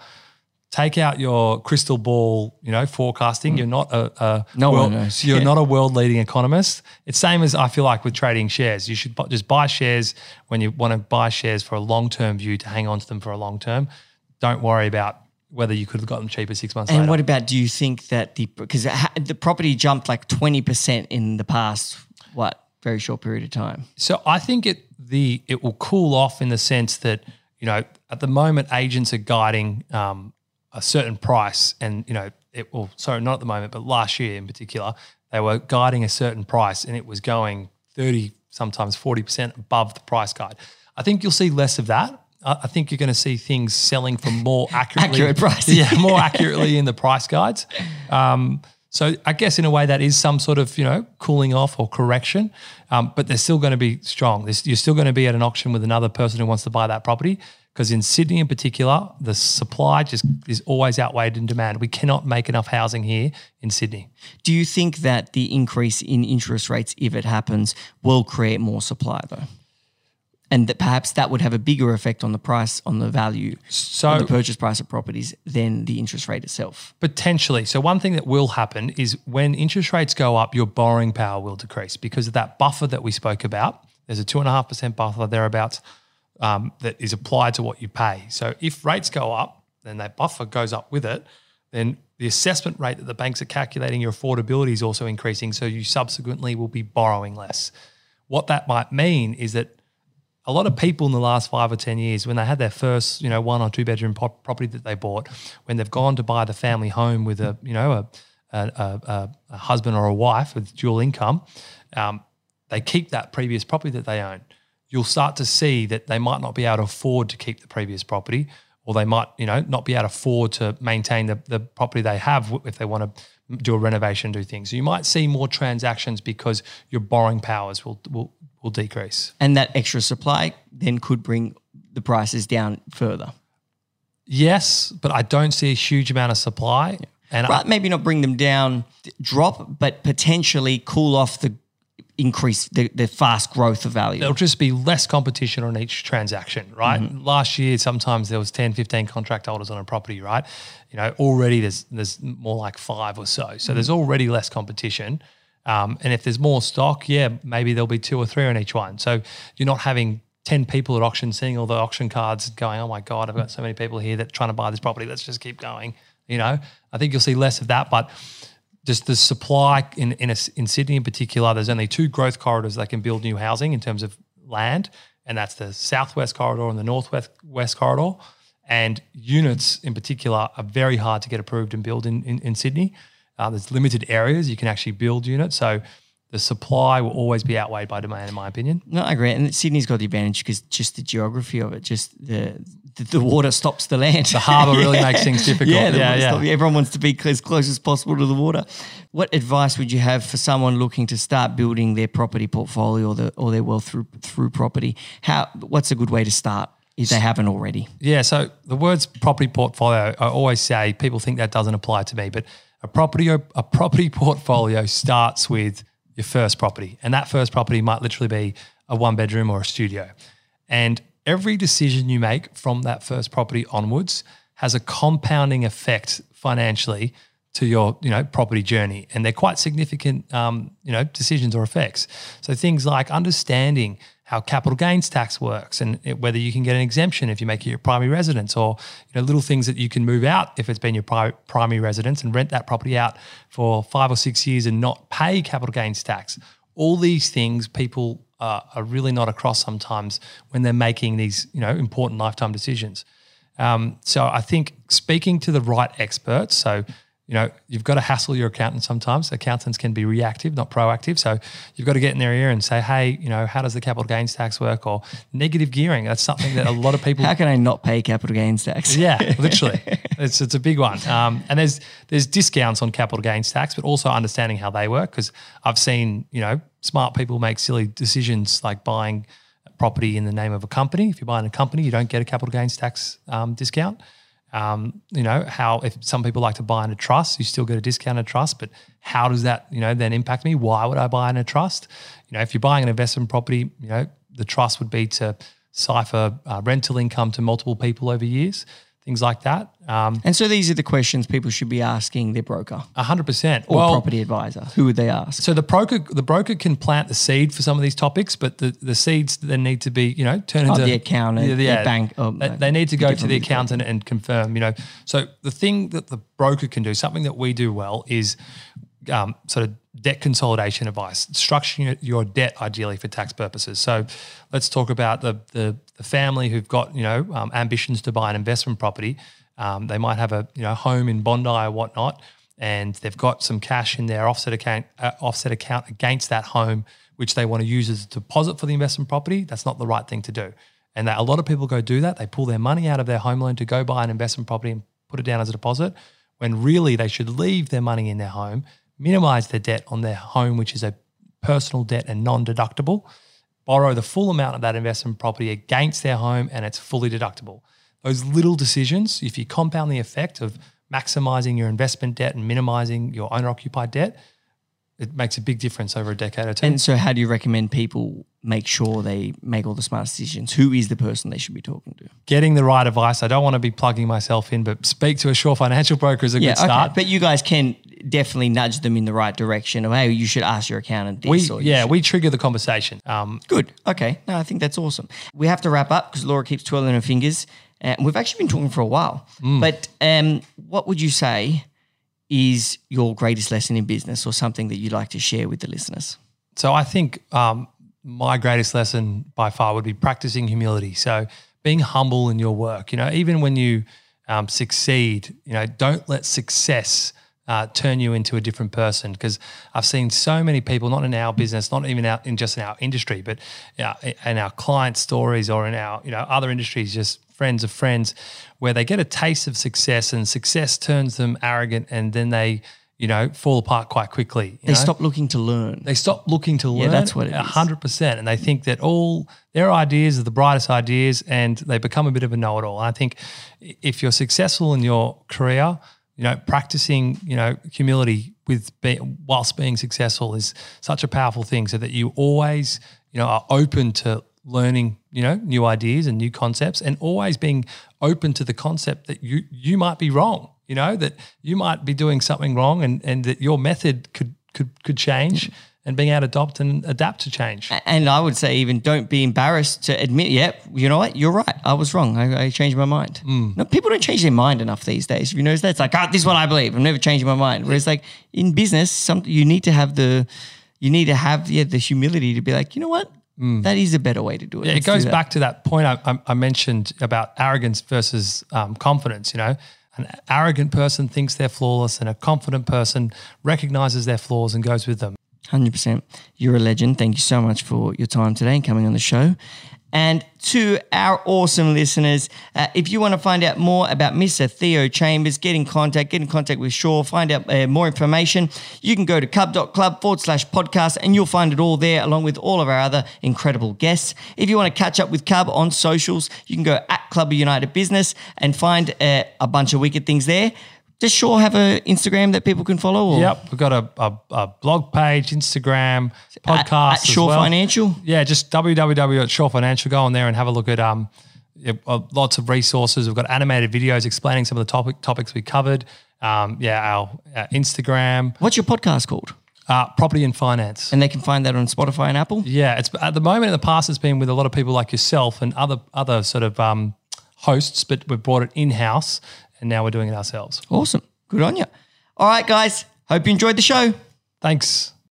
Take out your crystal ball, you know, forecasting. Mm. You're not a, a no world, one knows. You're yeah. not a world-leading economist. It's same as I feel like with trading shares. You should just buy shares when you want to buy shares for a long-term view to hang on to them for a long term. Don't worry about whether you could have gotten cheaper six months and later. And what about, do you think that the because the property jumped like twenty percent in the past what? very short period of time? So I think it the it will cool off in the sense that, you know, at the moment agents are guiding um, a certain price and, you know, it will, sorry, not at the moment, but last year in particular, they were guiding a certain price and it was going thirty, sometimes forty percent above the price guide. I think you'll see less of that. I, I think you're going to see things selling for more accurately. Accurate prices. Yeah, more accurately in the price guides. Um So I guess in a way that is some sort of, you know, cooling off or correction, um, but they're still going to be strong. There's, you're still going to be at an auction with another person who wants to buy that property because in Sydney in particular, the supply just is always outweighed in demand. We cannot make enough housing here in Sydney. Do you think that the increase in interest rates, if it happens, will create more supply though? And that perhaps that would have a bigger effect on the price, on the value, so on the purchase price of properties than the interest rate itself. Potentially. So one thing that will happen is when interest rates go up, your borrowing power will decrease because of that buffer that we spoke about. There's a two point five percent buffer thereabouts um, that is applied to what you pay. So if rates go up, then that buffer goes up with it, then the assessment rate that the banks are calculating your affordability is also increasing, so you subsequently will be borrowing less. What that might mean is that a lot of people in the last five or ten years, when they had their first, you know, one or two bedroom pop- property that they bought, when they've gone to buy the family home with a, you know, a, a, a, a husband or a wife with dual income, um, they keep that previous property that they own. You'll start to see that they might not be able to afford to keep the previous property, or they might, you know, not be able to afford to maintain the, the property they have if they want to do a renovation, do things. So you might see more transactions because your borrowing powers will will. will decrease. And that extra supply then could bring the prices down further. Yes, but I don't see a huge amount of supply. Yeah. And right, I, maybe not bring them down, drop, but potentially cool off the increase, the, the fast growth of value. There'll just be less competition on each transaction, right? Mm-hmm. Last year, sometimes there was ten, fifteen contract holders on a property, right? You know, already there's there's more like five or so. So mm-hmm. there's already less competition. Um, and if there's more stock, yeah, maybe there'll be two or three on each one. So you're not having ten people at auction seeing all the auction cards going, oh, my God, I've got so many people here that are trying to buy this property. Let's just keep going, you know. I think you'll see less of that, but just the supply in in, a, in Sydney in particular, there's only two growth corridors that can build new housing in terms of land, and that's the Southwest Corridor and the Northwest West Corridor. And units in particular are very hard to get approved and build in, in, in Sydney. Uh, there's limited areas you can actually build units. So the supply will always be outweighed by demand, in my opinion. No, I agree. And Sydney's got the advantage because just the geography of it, just the the, the water stops the land. The harbour yeah. really makes things difficult. Yeah, yeah, yeah. Stops, everyone wants to be as close as possible to the water. What advice would you have for someone looking to start building their property portfolio or, the, or their wealth through through property? How? What's a good way to start if they haven't already? Yeah, so the words property portfolio, I always say people think that doesn't apply to me, but a property a property portfolio starts with your first property, and that first property might literally be a one bedroom or a studio. And every decision you make from that first property onwards has a compounding effect financially to your, you know, property journey, and they're quite significant, um, you know, decisions or effects. So things like understanding how capital gains tax works and it, whether you can get an exemption if you make it your primary residence, or, you know, little things that you can move out if it's been your pri- primary residence and rent that property out for five or six years and not pay capital gains tax. All these things people uh, are really not across sometimes when they're making these, you know, important lifetime decisions. Um, so I think speaking to the right experts, so you know, you've got to hassle your accountant sometimes. Accountants can be reactive, not proactive. So you've got to get in their ear and say, hey, you know, how does the capital gains tax work, or negative gearing? That's something that a lot of people – How can I not pay capital gains tax? Yeah, literally. It's it's a big one. Um, and there's there's discounts on capital gains tax, but also understanding how they work, because I've seen, you know, smart people make silly decisions like buying property in the name of a company. If you're buying a company, you don't get a capital gains tax um, discount. Um, you know, how if some people like to buy in a trust, you still get a discounted trust, but how does that, you know, then impact me? Why would I buy in a trust? You know, if you're buying an investment property, you know, the trust would be to cipher uh, rental income to multiple people over years, things like that. Um, and so these are the questions people should be asking their broker. A hundred percent. Or well, property advisor. Who would they ask? So the broker the broker can plant the seed for some of these topics, but the, the seeds then need to be, you know, turned oh, into the accountant, the, the, yeah, the bank. Um, they, they need to go to the accountant and confirm, you know. So the thing that the broker can do, something that we do well, is um, sort of debt consolidation advice, structuring your debt ideally for tax purposes. So let's talk about the the, the family who've got, you know, um, ambitions to buy an investment property. Um, they might have a, you know, home in Bondi or whatnot, and they've got some cash in their offset account, uh, offset account against that home, which they want to use as a deposit for the investment property. That's not the right thing to do, and that a lot of people go do that. They pull their money out of their home loan to go buy an investment property and put it down as a deposit, when really they should leave their money in their home, minimise their debt on their home, which is a personal debt and non-deductible, borrow the full amount of that investment property against their home, and it's fully deductible. Those little decisions, if you compound the effect of maximising your investment debt and minimising your owner-occupied debt, it makes a big difference over a decade or two. And so how do you recommend people make sure they make all the smart decisions? Who is the person they should be talking to? Getting the right advice. I don't want to be plugging myself in, but speak to a Shore Financial broker is a yeah, good start. Okay. But you guys can definitely nudge them in the right direction of, hey, you should ask your accountant this. We, or yeah, should. we trigger the conversation. Um, good. Okay. No, I think that's awesome. We have to wrap up because Laura keeps twirling her fingers. Uh, we've actually been talking for a while. Mm. But um, what would you say is your greatest lesson in business, or something that you'd like to share with the listeners? So I think um, my greatest lesson by far would be practicing humility. So being humble in your work, you know, even when you um, succeed, you know, don't let success uh, turn you into a different person, because I've seen so many people, not in our business, not even out in just in our industry, but uh, in our client stories or in our, you know, other industries, just friends of friends, where they get a taste of success and success turns them arrogant, and then they, you know, fall apart quite quickly. They know? stop looking to learn. They stop looking to learn. Yeah, that's what it is. one hundred percent. And they think that all their ideas are the brightest ideas, and they become a bit of a know-it-all. And I think if you're successful in your career, you know, practicing, you know, humility with be, whilst being successful is such a powerful thing, so that you always, you know, are open to learning, you know, new ideas and new concepts, and always being open to the concept that you you might be wrong, you know, that you might be doing something wrong, and, and that your method could could could change, and being able to adopt and adapt to change. And I would say even don't be embarrassed to admit, yep, you know what, you're right, I was wrong, I, I changed my mind. Mm. No, people don't change their mind enough these days. If you notice that, it's like, oh, this is what I believe, I'm never changing my mind. Whereas like in business, some, you need to have the, you need to have yeah, the humility to be like, you know what, Mm. that is a better way to do it. Yeah, it goes back to that point I, I, I mentioned about arrogance versus um, confidence, you know. An arrogant person thinks they're flawless, and a confident person recognises their flaws and goes with them. one hundred percent. You're a legend. Thank you so much for your time today and coming on the show. And to our awesome listeners, uh, if you want to find out more about Mister Theo Chambers, get in contact, get in contact with Shore, find out uh, more information. You can go to cub.club forward slash podcast and you'll find it all there along with all of our other incredible guests. If you want to catch up with Cub on socials, you can go at Club of United Business and find uh, a bunch of wicked things there. Does Shore have an Instagram that people can follow? Or? Yep, we've got a, a, a blog page, Instagram, podcast. At, at Shore as well. Financial? Yeah, just w w w dot shore financial. Go on there and have a look at um, lots of resources. We've got animated videos explaining some of the topic topics we covered. Um, yeah, our, our Instagram. What's your podcast called? Uh, Property and Finance. And they can find that on Spotify and Apple? Yeah, it's at the moment in the past it's been with a lot of people like yourself and other other sort of um, hosts, but we've brought it in-house. And now we're doing it ourselves. Awesome. Good on you. All right, guys. Hope you enjoyed the show. Thanks.